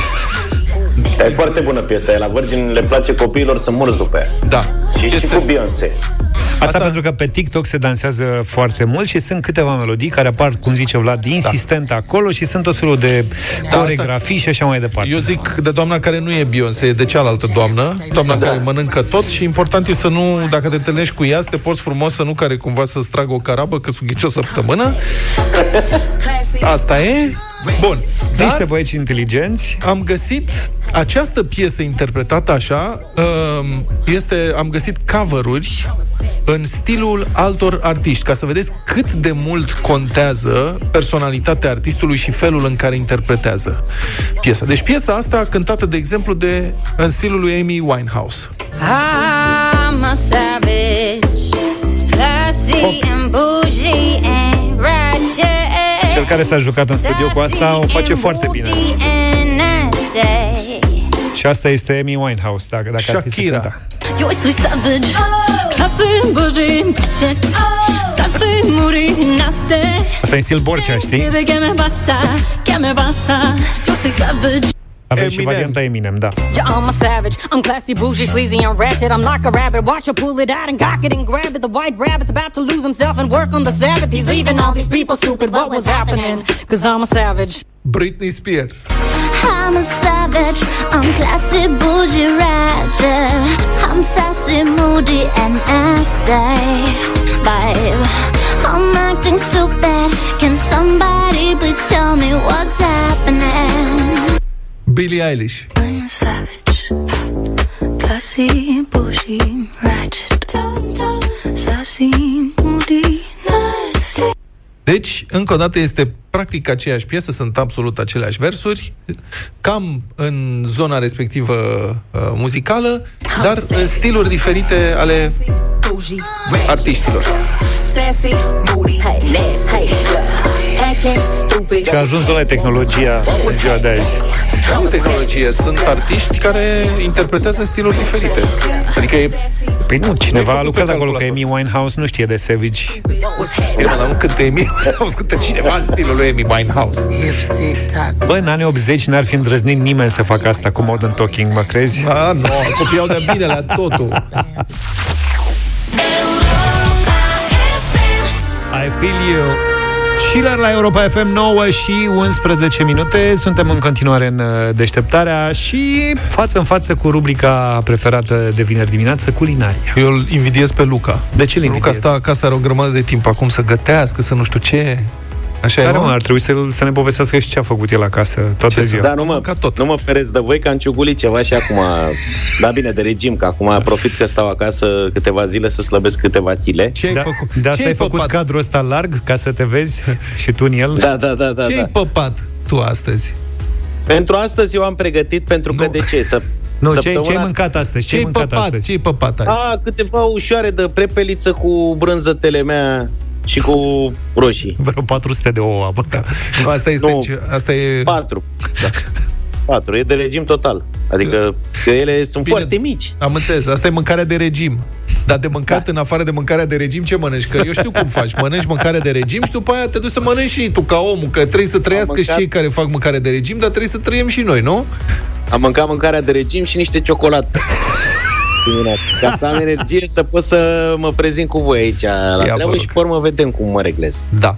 E foarte bună piesa aia, la Virgin le place copiilor să murzi după ea. Da. Și este... și cu Beyoncé. Asta pentru că pe TikTok se dansează foarte mult și sunt câteva melodii care apar, cum zice Vlad, insistent acolo și sunt tot felul de coregrafii și așa mai departe. Eu zic de doamna care nu e Beyoncé, e de cealaltă doamna care mănâncă tot și important e să nu, dacă te întâlnești cu ea, să te porți frumos, să nu care cumva să-ți tragă o carabă, că sughiți o săptămână. Asta e... Bun, dar niște băieți inteligenți. Am găsit această piesă interpretată așa, am găsit cover-uri în stilul altor artiști, ca să vedeți cât de mult contează personalitatea artistului și felul în care interpretează piesa. Deci piesa asta cântată, de exemplu, în stilul lui Amy Winehouse. I'm a savage, classy and bougie and righteous. Cel care s-a jucat în studio cu asta o face foarte bine. Și asta este Amy Winehouse, dacă ar fi să cânta. Asta e stil Borcea, știi? Avem Eminem. Și varianta Eminem, da. I'm a savage, I'm classy, bougie, sleazy and ratchet. I'm like a rabbit, watch her pull it out and cock it and grab it. The white rabbit's about to lose himself and work on the Sabbath. He's leaving all these people stupid, what was happening? Cause I'm a savage. Britney Spears. I'm a savage, I'm classy, bougie, ratchet. I'm sassy, moody and nasty. Babe, I'm acting stupid. Can somebody please tell me what's happening? Billie Eilish. I'm a savage, classy, bougie, ratchet, sassy, moody, nasty. Deci, încă o dată, este practic aceeași piesă, sunt absolut aceleași versuri, cam în zona respectivă muzicală, dar în stiluri diferite ale artiștilor. Și a ajuns la tehnologia în ziua de azi. Nu tehnologie, sunt artiști care interpretează stiluri diferite. Adică e... Păi nu, cineva a lucrat acolo, că Amy Winehouse nu știe de Savage. Nu cântă Amy Winehouse, cântă cineva în stilul lui Amy Winehouse. Bă, în anii 80 n-ar fi îndrăznit nimeni să facă asta cu Modern Talking, mă crezi? Da, nu, copiau de bine la totul. I feel you. Și la Europa FM, 9 și 11 minute. Suntem în continuare în Deșteptarea și față în față cu rubrica preferată de vineri dimineață, culinaria. Eu îl invidiez pe Luca. De ce îl invidiez? Luca stă acasă, are o grămadă de timp acum să gătească, să nu știu ce. Așa e, mă, ar trebui să ne povestească și ce a făcut el acasă toată ziua. Da, nu mă feresc de voi că am ciugulit ceva și acum, da, bine, de regim, că acum profit că stau acasă câteva zile să slăbesc câteva chile. Ce ai făcut? Da, ce ai făcut cadrul ăsta larg ca să te vezi și tu în el? Da. Ce ai păpat tu astăzi? Pentru astăzi eu am pregătit, pentru că de ce? Ce ai mâncat astăzi? Ce-ai păpat azi? A, câteva ușoare de prepeliță cu brânză telemea și cu roșii. Vreo 400 de ouă, bă. Da. Nu, asta este... Nu, asta e... 4. Da. 4. E de regim total. Adică că ele sunt bine, foarte mici. Am înțeles. Asta e mâncarea de regim. Dar de mâncat, da, în afară de mâncarea de regim, ce mănânci? Că eu știu cum faci. Mănânci mâncare de regim și după aia te duci să mănânci și tu, ca omul. Că trebuie să trăiască și cei care fac mâncare de regim, dar trebuie să trăim și noi, nu? Am mâncat mâncarea de regim și niște ciocolată. Ca să am energie să pot să mă prezint cu voi aici la treabă și pe urmă vedem cum mă reglez. Da.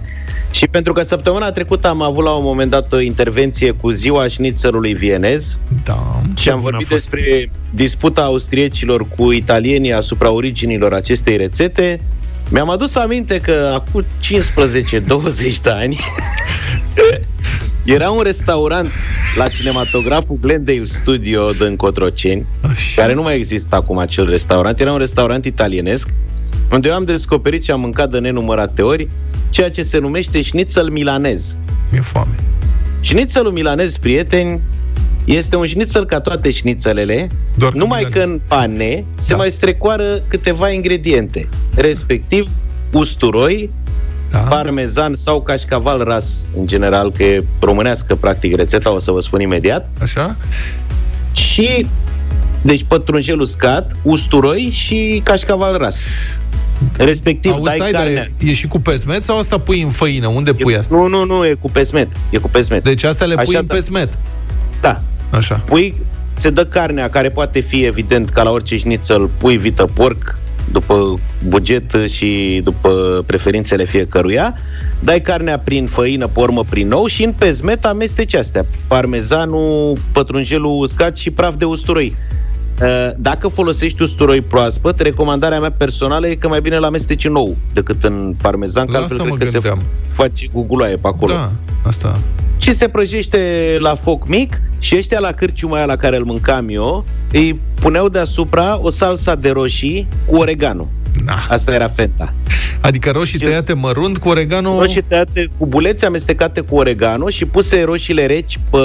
Și pentru că săptămâna trecută am avut la un moment dat o intervenție cu ziua șnițelului vienez. Da. Și am vorbit despre disputa austriecilor cu italienii asupra originilor acestei rețete. Mi-am adus aminte că acum 15-20 de ani era un restaurant la cinematograful Glendale Studio din Cotroceni, care nu mai există acum acel restaurant. Era un restaurant italienesc, unde eu am descoperit și am mâncat de nenumărate ori ceea ce se numește șnițel milanez. Mi-e foame. Șnițelul milanez, prieteni, este un șnițel ca toate șnițelele, numai că în pane se mai strecoară câteva ingrediente, respectiv usturoi, parmezan sau cașcaval ras, în general, că e românească, practic, rețeta, o să vă spun imediat. Așa. Și, deci, pătrunjel uscat, usturoi și cașcaval ras. Respectiv, auzi, dai carnea. E și cu pesmet sau asta pui în făină? Unde pui asta? Nu, e cu pesmet. E cu pesmet. Deci astea le pui în pesmet. Da. Așa. Pui, se dă carnea, care poate fi, evident, ca la orice șnițel, pui vită, porc, după buget și după preferințele fiecăruia, dai carnea prin făină, pe urmă prin ou și în pezmet amesteci astea, parmezanul, pătrunjelul uscat și praf de usturoi. Dacă folosești usturoi proaspăt, recomandarea mea personală e că mai bine l-amesteci în ou decât în parmezan, că altfel cred că se face cu guloaie pe acolo. Da, asta. Și se prăjește la foc mic și ăștia la cârciuma aia la care îl mâncam eu îi puneau deasupra o salsa de roșii cu oregano. Na. Asta era feta. Adică roșii tăiate mărunt cu oregano... Roșii tăiate cu buleți amestecate cu oregano și puse roșiile reci pe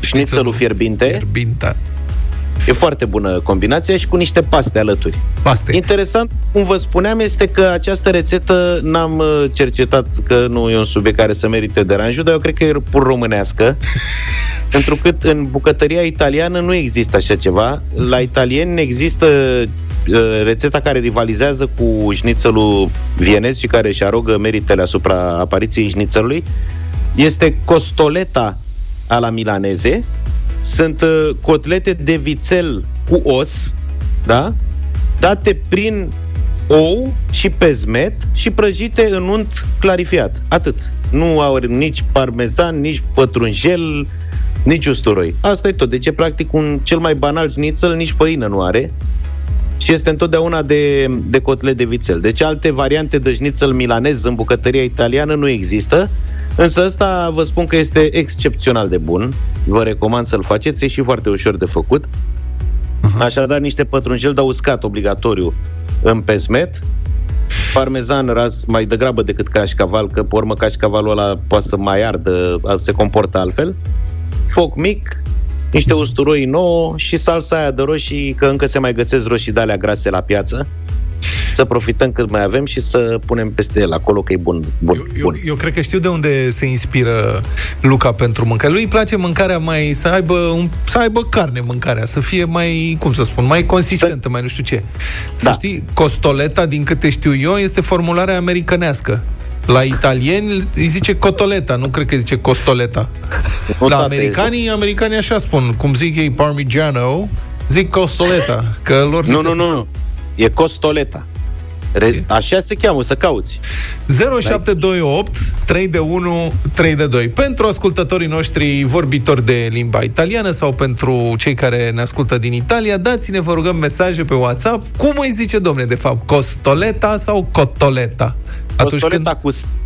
șnițelul fierbinte. Fierbinte. E foarte bună combinația și cu niște paste alături. Paste. Interesant, cum vă spuneam, este că această rețetă n-am cercetat, că nu e un subiect care să merite deranjul, dar eu cred că e pur românească, pentru că în bucătăria italiană nu există așa ceva. La italieni există rețeta care rivalizează cu șnițelul vienez și care își arogă meritele asupra apariției șnițelului. Este costoleta a la milaneze. Sunt cotlete de vițel cu os, da? Date prin ou și pezmet și prăjite în unt clarifiat. Atât. Nu au nici parmezan, nici pătrunjel, nici usturoi. Asta e tot. Deci e practic un cel mai banal șnițel, nici făină nu are. și este întotdeauna de cotlet de vițel. Deci alte variante de șnițel milanez în bucătăria italiană nu există, însă ăsta vă spun că este excepțional de bun. Vă recomand să-l faceți, e și foarte ușor de făcut. Așadar, niște pătrunjel de uscat obligatoriu în pesmet, parmezan ras mai degrabă decât cașcaval, că pe urmă cașcavalul ăla poate să mai ardă, se comportă altfel, foc mic, niște usturoi nouă și salsa aia de roșii, că încă se mai găsesc roșii de alea grase la piață. Să profităm cât mai avem și să punem peste el acolo, că e bun. Eu cred că știu de unde se inspiră Luca pentru mâncare. Lui îi place mâncarea mai să aibă carne, mâncarea să fie mai, cum să spun, mai consistentă, mai nu știu ce. Să știi, costoleta, din câte știu eu, este formularea americanească. La italieni îi zice cotoleta, nu cred că zice costoleta. La americanii așa spun, cum zic ei parmigiano, zic costoleta, că lor nu. E costoleta. Așa se cheamă, să cauți. 0728 3 de 1 3 de 2. Pentru ascultătorii noștri vorbitori de limba italiană sau pentru cei care ne ascultă din Italia, dați-ne, vă rugăm, mesaje pe WhatsApp. Cum îi zice, domnule, de fapt? Costoleta sau cotoleta? Costoleta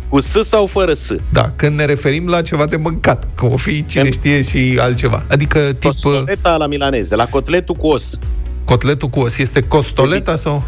cu S sau fără S? Da, când ne referim la ceva de mâncat, că o fi cine știe și altceva. Adică tip... Costoleta la milaneze, la cotletul cu os. Cotletul cu os este costoleta sau...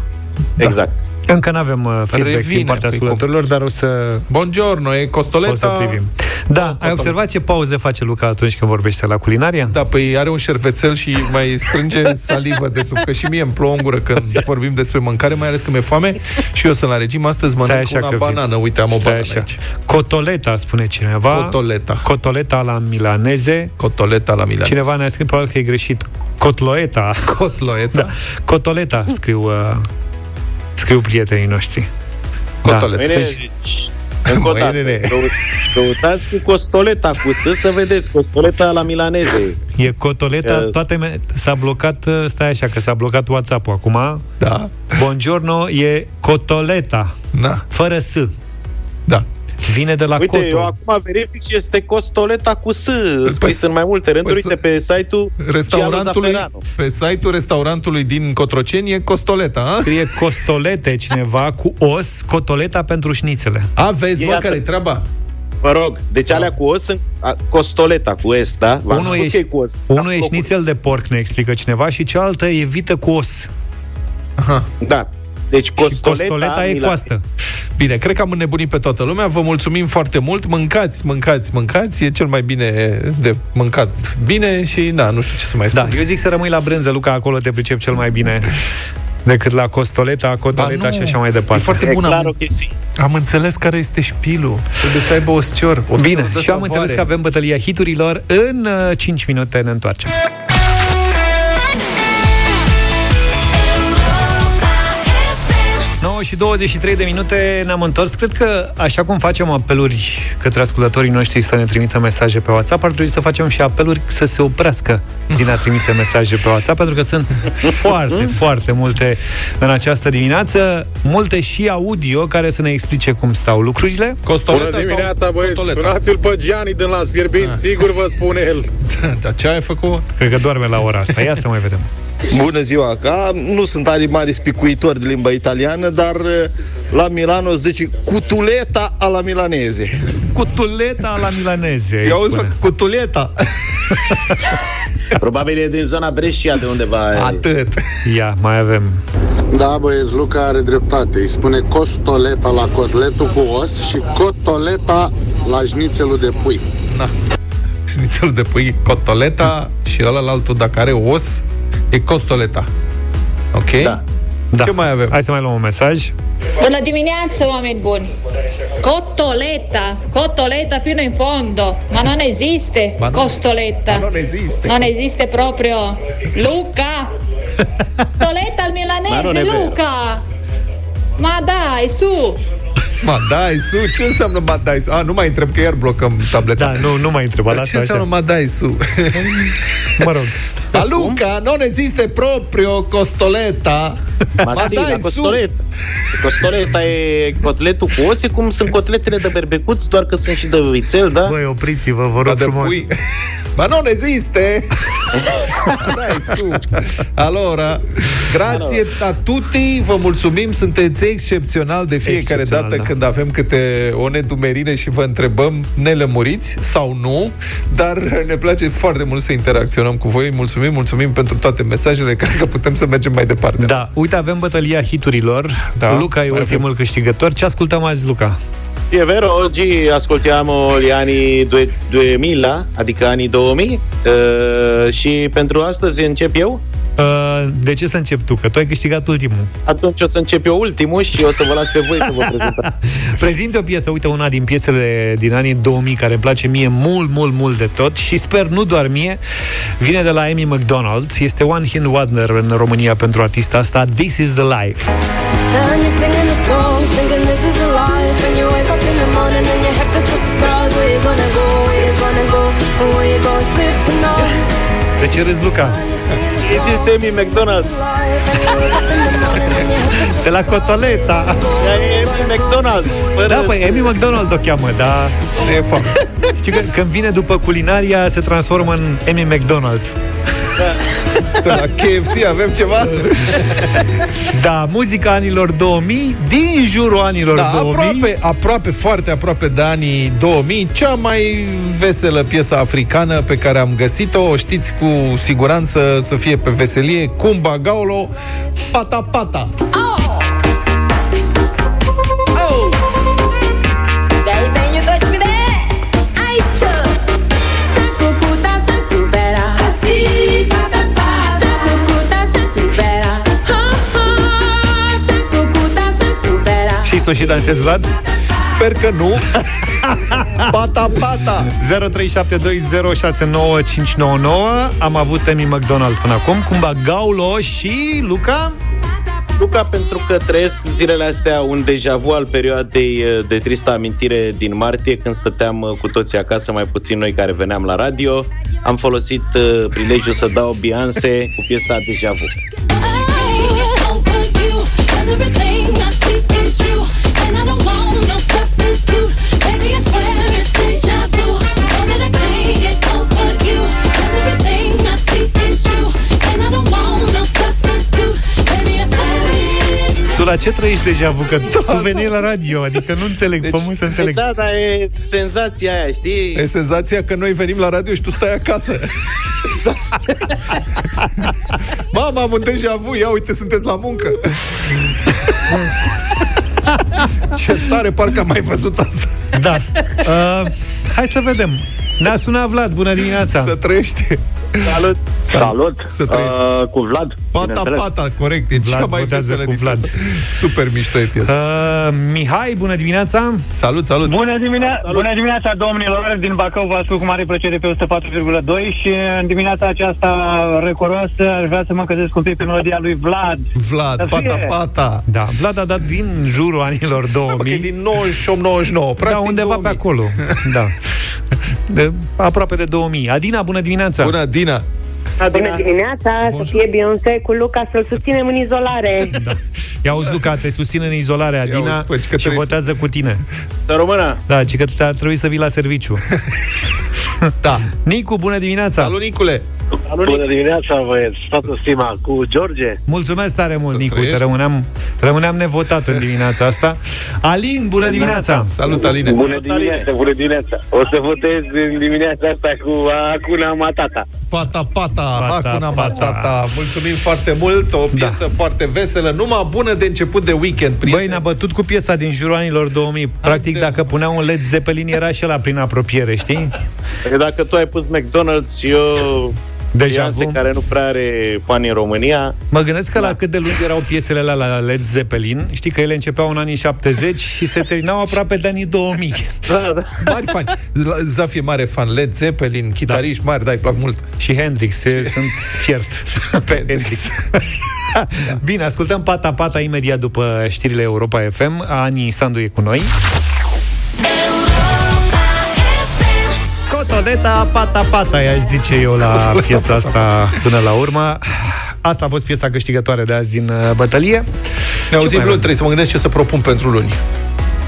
Exact. Da. Încă n-avem feedback din partea ascultătorilor, dar o să... Buongiorno, e costoleta... Da, costoleta. Ai observat ce pauze face Luca atunci când vorbește la culinaria? Da, păi are un șervețel și mai strânge salivă de sub, că și mie îmi plouă în gură când vorbim despre mâncare, mai ales că mi-e foame și eu sunt la regim. Astăzi mănânc una banană, uite, am o banană aici. Cotoleta, spune cineva. Cotoleta la milaneze. Cotoleta la milaneze. Cineva ne-a scris, probabil că e greșit. Cotloeta. Da. Cotoleta, scriu prietenii noștri. Cotoleta. Da. Măi, căutați cu costoleta, cu tă, să vedeți, costoleta la milaneze. E cotoleta, s-a blocat, stai așa, că s-a blocat WhatsApp-ul acum. Da. Buongiorno, e cotoleta. Da. Fără S. Da. Vine de la Coto. Uite, eu acum verific și este costoleta cu S, scris în mai multe rânduri. Uite, pe site-ul restaurantului, din Cotroceni e costoleta, a? Scrie costolete cineva cu os, cotoleta pentru șnițele. A, vezi, mă, care-i treaba? Mă rog, deci alea cu os sunt costoleta cu S, da? Unul e șnițel de porc, ne explică cineva, și cealaltă e vită cu os. Aha. Da. Deci costoleta e coastă. Bine, cred că am înnebunit pe toată lumea. Vă mulțumim foarte mult. Mâncați. E cel mai bine de mâncat. Bine și, da, nu știu ce să mai spun. Da, eu zic să rămâi la brânză, Luca, acolo te pricep cel mai bine decât la costoleta, cotoleta și așa mai departe. E foarte bună. Am înțeles care este șpilul. Trebuie să aibă oscior. Bine, și am înțeles că avem bătălia hiturilor. În 5 minute ne întoarcem. Și 23 de minute ne-am întors. Cred că așa cum facem apeluri către ascultătorii noștri să ne trimită mesaje pe WhatsApp, ar trebui să facem și apeluri să se oprească din a trimite mesaje pe WhatsApp, pentru că sunt foarte, foarte multe în această dimineață, multe și audio care să ne explice cum stau lucrurile. Costoleta. Bună dimineața, băieți! Sunați-l pe Gianni din Las Fierbinți, sigur vă spune el. Dar ce ai făcut? Cred că doarme la ora asta. Ia să mai vedem. Bună ziua! Nu sunt mari spicuitori de limba italiană, dar la Milano zice cutuleta alla milanese. Cutuleta alla milanese. Eu auzi, cutuleta. Probabil e din zona Brescia de undeva. Atât. Ia, mai avem. Da, băieți, Luca are dreptate. Îi spune costoleta la cotletul cu os și cotoleta la șnițelul de pui. Na. Șnițelul de pui, cotoleta și ălălaltul, dacă are os, e costoleta. Ok? Da. Ce mai avem? Hai să mai luăm un mesaj. Bună dimineața, oameni buni. Cotoleta fino in fondo. Ma non esiste costoleta. Non esiste proprio. Luca. Costoleta al milanese, Luca. Ma dai, su. Ma dai, su, ce înseamnă ma dai, su? Nu mai întreb, că iar blocăm tableta. Da, nu mai întreb. Dar ce înseamnă ma dai, su? Mă rog. A Luca, non esiste proprio costoleta. Ma sì, dai, costoleta. Costoleta e cotletul cu os, cum sunt cotletele de berbecuți, doar că sunt și de vițel, da? Băi, opriți-vă, vă rog frumos. Ma non esiste! Dai, su! Allora, grazie a tutti, vă mulțumim, sunteți excepțional de fiecare dată când avem câte o nedumerire și vă întrebăm, ne lămuriți sau nu, dar ne place foarte mult să interacționăm cu voi. Mulțumim, mulțumim pentru toate mesajele, cred că putem să mergem mai departe. Da, uite, avem bătălia hiturilor. Da, Luca e ultimul câștigător. Ce ascultăm azi, Luca? E vero, oggi ascoltiamo gli anni 2000, adică anii 2000, și pentru astăzi încep eu. De ce să încep tu? Că tu ai câștigat ultimul. Atunci o să încep eu ultimul și o să vă las pe voi să vă prezentați. Prezint o piesă, uite una din piesele din anii 2000 care îmi place mie mult, mult, mult de tot și sper nu doar mie. Vine de la Amy McDonald. Este One Hit Wonder în România pentru artista asta. This is the life. De ce râzi, Luca? It's Amy McDonald. De la Cotoleta. Amy McDonald. Da, păi Amy McDonald o cheamă, dar nu e fapt. Știi că când vine după culinaria se transformă în Amy McDonald's. De la KFC avem ceva? Da, muzica anilor 2000, din jurul anilor 2000. Aproape, foarte aproape de anii 2000. Cea mai veselă piesă africană pe care am găsit-o, o știți cu siguranță să fie pe veselie, Kumba Gaulo, Pata Pata. Să și dansezi, Vlad? Sper că nu. Pata, pata. 0372069599. Am avut Amy McDonald până acum, Kumba Gaulo și Luca. Luca, pentru că trăiesc zilele astea un deja vu al perioadei de tristă amintire din martie, când stăteam cu toții acasă, mai puțin noi care veneam la radio. Am folosit prilejul să dau Beyoncé cu piesa Deja Vu. La ce trăiești deja vu? Că tu veni la radio, adică nu înțeleg, deci, pământ să înțeleg. Da, dar e senzația aia, știi? E senzația că noi venim la radio și tu stai acasă. Exact. Mama, am un deja vu, ia uite, sunteți la muncă. Ce tare, parcă am mai văzut asta. Da. Hai să vedem. Ne-a sunat Vlad, bună dimineața. Să trăiești. Salut! Salut! Cu Vlad. Pata, pata, corect. E Vlad, cea mai veselă cu Vlad. Super mișto e piesă. Mihai, bună dimineața! Salut, salut! Bună dimineața, domnilor! Din Bacău vă ascult cu mare plăcere pe 104,2 și în dimineața aceasta recoroasă aș vrea să mă căzesc un pic pe melodia lui Vlad. Vlad, pata, pata! Da, Vlad a dat din jurul anilor 2000. Da, din 98-99, practic. Da, undeva 2000. Pe acolo. Da. De, aproape de 2000. Adina, bună dimineața! Bună, Dina! Bună dimineața, să fie Beyoncé cu Luca, să-l susținem în izolare. Da. Ia auzi, Luca, te susține în izolare, Adina, auzi, păi, și votează cu tine. Dar română! Da, ci că ar trebui să vii la serviciu. Da. Nicu, bună dimineața! Salut, Nicule! Bună dimineața, băieți! Toată stima cu George! Mulțumesc tare mult, Nicu, te rămâneam nevotat în dimineața asta. Alin, bună dimineața! Salut, Aline! Bună dimineața, bună dimineața! O să votez în dimineața asta cu Hakuna Matata. Pata, pata, Hakuna Matata. Mulțumim foarte mult, o piesă foarte veselă, numai bună de început de weekend, prieteni. Băi, ne-a bătut cu piesa din jurul anilor 2000. Practic, dacă punea un Led Zeppelin, era și ăla prin apropiere, știi? Dacă tu ai pus McDonald's, eu... Deja vu, care nu prea are fani în România. Mă gândesc că la cât de lungi erau piesele alea la Led Zeppelin. Știi că ele începeau în anii 70 și se terminau aproape de anii 2000. Da. Mari fani. Zaf e mare fan Led Zeppelin, chitariști mari, îi plac mult. Și Hendrix, sunt fiert pe Hendrix. Bine, ascultăm Pata Pata imediat după știrile Europa FM. Ani Sandu e cu noi. Toleta, pata, pata, i-aș zice eu la piesa asta până la urmă. Asta a fost piesa câștigătoare de azi din bătălie. Ne auzim luni, trebuie să mă gândesc ce să propun pentru luni.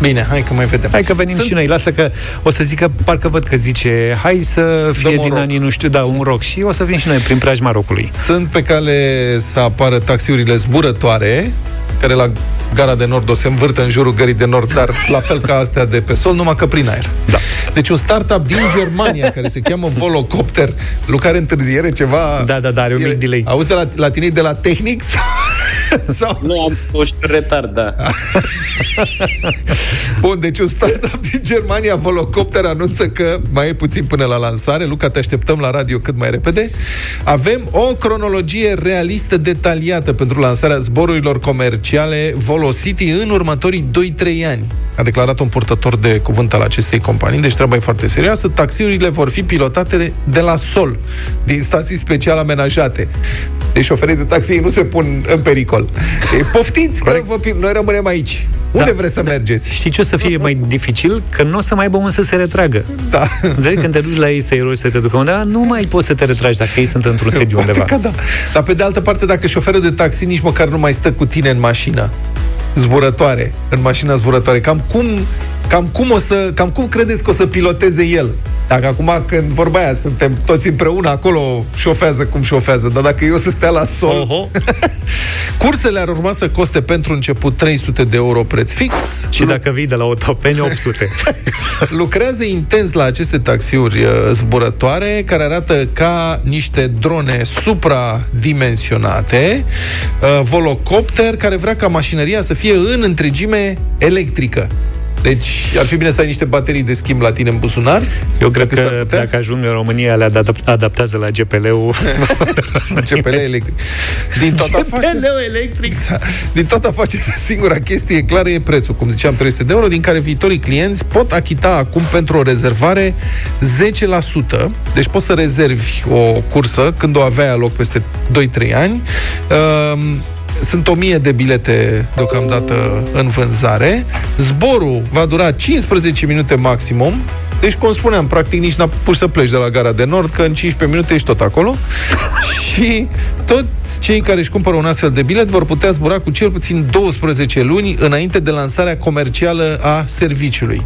Bine, hai că mai vedem. Hai că venim și noi. Lasă că o să zic că parcă văd că zice hai să fie din rock. Anii, nu știu, da, un rock. Și o să vin și noi prin preajma rockului. Sunt pe cale să apară taxiurile zburătoare, care la Gara de Nord o se învârtă în jurul Gării de Nord, dar la fel ca astea de pe sol, numai că prin aer. Da. Deci un startup din Germania care se cheamă Volocopter, lucrare întârziere, ceva... Da, are un mic delay. Auzi de la tine de la tehnic? Sau... Nu, am fost retard, da. Bun, deci un startup din Germania, Volocopter, anunță că mai e puțin până la lansare. Luca, te așteptăm la radio cât mai repede. Avem o cronologie realistă detaliată pentru lansarea zborurilor comerciale folosite în următorii 2-3 ani, a declarat un purtător de cuvânt al acestei companii, deci treaba e foarte serioasă. Taxiurile vor fi pilotate de la sol, din stații special amenajate. Deci șoferii de taxi nu se pun în pericol. Poftiți că noi rămânem aici. Unde vreți să mergeți? Știi ce o să fie mai dificil? Că nu o să mai aibă unde să se retragă. Da. Înțelegi? Când te duci la ei să-i rogi să te ducă undeva, nu mai poți să te retragi dacă ei sunt într-un sediu undeva. Poate că da. Dar pe de altă parte, dacă șoferul de taxi nici măcar nu mai stă cu tine în mașină zburătoare, în mașina zburătoare, cam cum credeți că o să piloteze el? Dacă acum, când vorba aia, suntem toți împreună, acolo șofează cum șofează, dar dacă eu să stea la sol... Cursele ar urma să coste pentru început 300 de euro preț fix. Și dacă vii de la Otopeni, 800. Lucrează intens la aceste taxiuri zburătoare, care arată ca niște drone supradimensionate. Volocopter, care vrea ca mașinăria să fie în întregime electrică. Deci ar fi bine să ai niște baterii de schimb la tine în buzunar. Eu cred că dacă ajung în România, le adaptează la GPL-ul. GPL electric. Din toată afacerea, singura chestie clară e prețul. Cum ziceam, 300 de euro, din care viitorii clienți pot achita acum pentru o rezervare 10%. Deci poți să rezervi o cursă când o aveai loc peste 2-3 ani. Sunt 1000 de bilete deocamdată în vânzare. Zborul va dura 15 minute maximum. Deci, cum spuneam, practic nici n-a pus să pleci de la Gara de Nord, că în 15 minute ești tot acolo. Și toți cei care își cumpără un astfel de bilet vor putea zbura cu cel puțin 12 luni înainte de lansarea comercială a serviciului.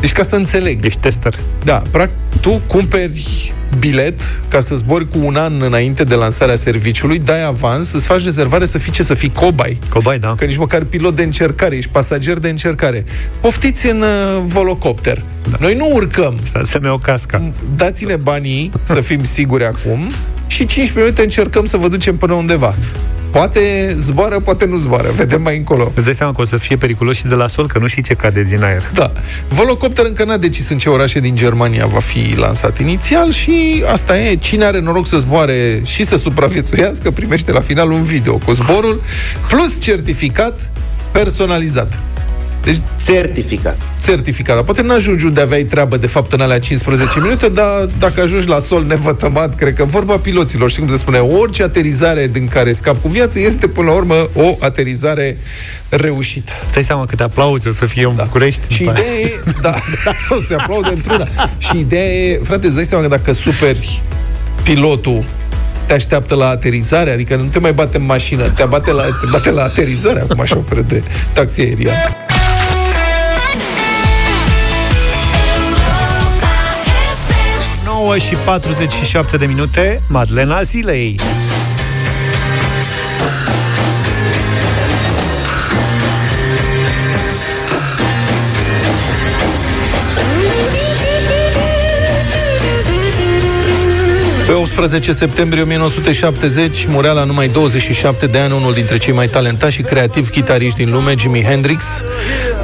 Deci, ca să înțeleg... Ești tester. Da, practic, tu cumperi bilet ca să zbori cu un an înainte de lansarea serviciului, dai avans, îți faci rezervare să fii cobai. Cobai, da. Că nici măcar pilot de încercare, ești pasager de încercare. Poftiți în Volocopter. Da. Noi nu urcăm. Să ne o cască. Dați-ne banii, să fim siguri acum, și 15 minute încercăm să vă ducem până undeva. Poate zboară, poate nu zboară. Vedem mai încolo. Îți dai seama că o să fie periculos și de la sol, că nu știi ce cade din aer. Da. Volocopter încă n-a decis în ce orașe din Germania va fi lansat inițial și asta e. Cine are noroc să zboare și să supraviețuiască, primește la final un video cu zborul, plus certificat personalizat. Deci, certificat. Dar poate n-ajungi unde aveai treabă, de fapt, în alea 15 minute, dar dacă ajungi la sol nevătămat, cred că vorba piloților, știi cum se spune, orice aterizare din care scap cu viață este, până la urmă, o aterizare reușită. Stai seama câte aplauze o să fie în București. Și ideea e, o să aplaude într-una. Și ideea e, frate, îți dai seama că dacă superi pilotul, te așteaptă la aterizare, adică nu te mai bate în mașină, te bate la aterizare, acum șofer de taxi aerian. 9:47 de minute, Madlena zilei. Pe 18 septembrie 1970 murea la numai 27 de ani unul dintre cei mai talentați și creativi chitariști din lume, Jimi Hendrix.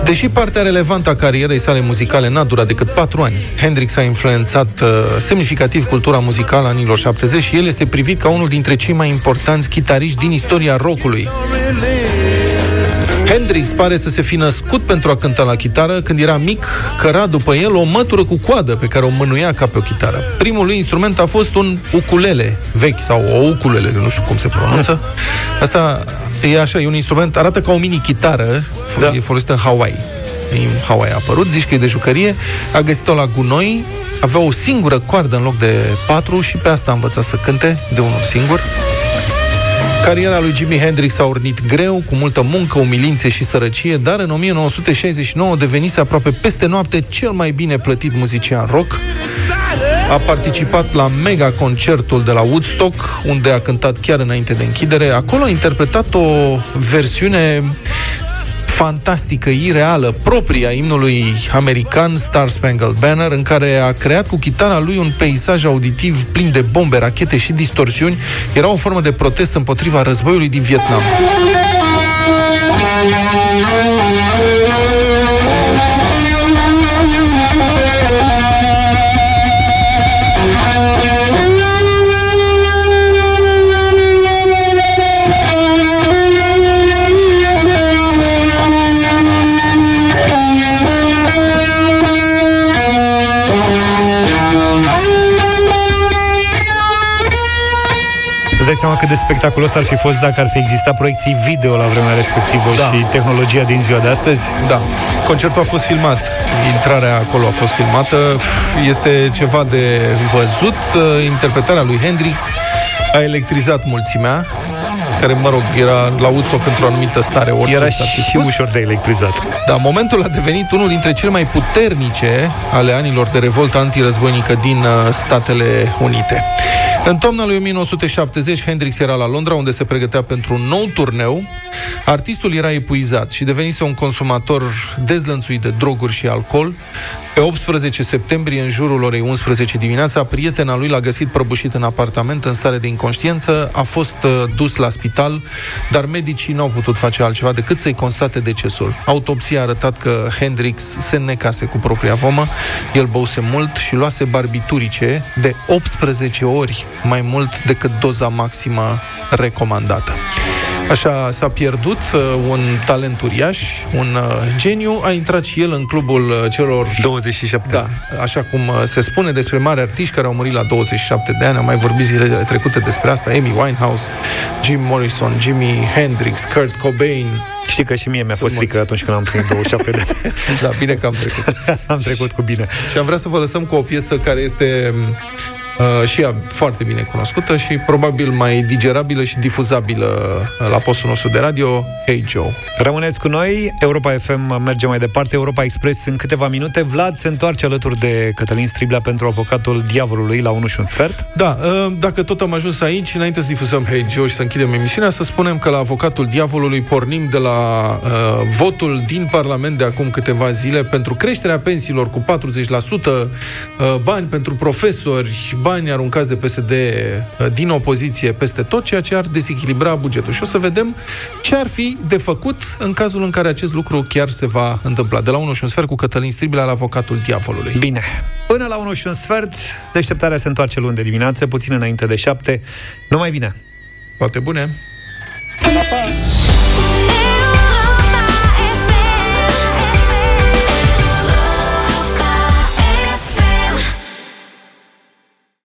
Deși partea relevantă a carierei sale muzicale n-a durat decât 4 ani, Hendrix a influențat semnificativ cultura muzicală anilor 70 și el este privit ca unul dintre cei mai importanți chitariști din istoria rockului. Hendrix pare să se fi născut pentru a cânta la chitară. Când era mic, căra după el o mătură cu coadă pe care o mânuia ca pe o chitară. Primul lui instrument a fost un ukulele vechi, sau o ukulele, nu știu cum se pronunță. Asta e așa, e un instrument, arată ca o mini-chitară, e folosită în Hawaii. În Hawaii a apărut, zici că e de jucărie, a găsit-o la gunoi, avea o singură coardă în loc de 4 și pe asta a învățat să cânte de unul singur. Cariera lui Jimi Hendrix a urnit greu, cu multă muncă, umilințe și sărăcie, dar în 1969 devenise aproape peste noapte cel mai bine plătit muzician rock. A participat la mega-concertul de la Woodstock, unde a cântat chiar înainte de închidere. Acolo a interpretat o versiune fantastică, ireală, propria imnului american Star Spangled Banner, în care a creat cu chitara lui un peisaj auditiv plin de bombe, rachete și distorsiuni. Era o formă de protest împotriva războiului din Vietnam. Îți dai seama cât de spectaculos ar fi fost dacă ar fi existat proiecții video la vremea respectivă, da, și tehnologia din ziua de astăzi? Da. Concertul a fost filmat. Intrarea acolo a fost filmată. Este ceva de văzut. Interpretarea lui Hendrix a electrizat mulțimea, care, mă rog, era la Woodstock într-o anumită stare, orice era și ușor de electrizat. Da, momentul a devenit unul dintre cele mai puternice ale anilor de revoltă antirăzboinică din Statele Unite. În toamna lui 1970, Hendrix era la Londra, unde se pregătea pentru un nou turneu. Artistul era epuizat și devenise un consumator dezlănțuit de droguri și alcool. Pe 18 septembrie, în jurul orei 11 dimineața, prietena lui l-a găsit prăbușit în apartament, în stare de inconștiență. A fost dus la spital, dar medicii n-au putut face altceva decât să-i constate decesul. Autopsia a arătat că Hendrix se necase cu propria vomă, el băuse mult și luase barbiturice de 18 ori mai mult decât doza maximă recomandată. Așa s-a pierdut un talent uriaș, un geniu. A intrat și el în clubul celor 27. Da, așa cum se spune despre mari artiști care au murit la 27 de ani. Am mai vorbit zilele trecute despre asta. Amy Winehouse, Jim Morrison, Jimi Hendrix, Kurt Cobain. Știi că și mie mi-a fost frică atunci când am primit 27 de ani. Da, bine că am trecut. Am trecut cu bine. Și am vrea să vă lăsăm cu o piesă care este și ea foarte bine cunoscută și probabil mai digerabilă și difuzabilă la postul nostru de radio. Hey Joe. Rămâneți cu noi, Europa FM merge mai departe, Europa Express în câteva minute. Vlad se întoarce alături de Cătălin Striblea pentru Avocatul Diavolului la 1 și un sfert. Da, dacă tot am ajuns aici, înainte să difuzăm Hey Joe și să închidem emisiunea, să spunem că la Avocatul Diavolului pornim de la votul din Parlament de acum câteva zile pentru creșterea pensiilor cu 40%, bani pentru profesori, bani aruncați de PSD din opoziție peste tot, ceea ce ar dezechilibra bugetul. Și o să vedem ce ar fi de făcut în cazul în care acest lucru chiar se va întâmpla. De la 1 și un sfert cu Cătălin Striblea la Avocatul Diavolului. Bine. Până la 1 și un sfert, deșteptarea se întoarce luni de dimineață, puțin înainte de 7. Numai bine! Toate bune! Pa, pa.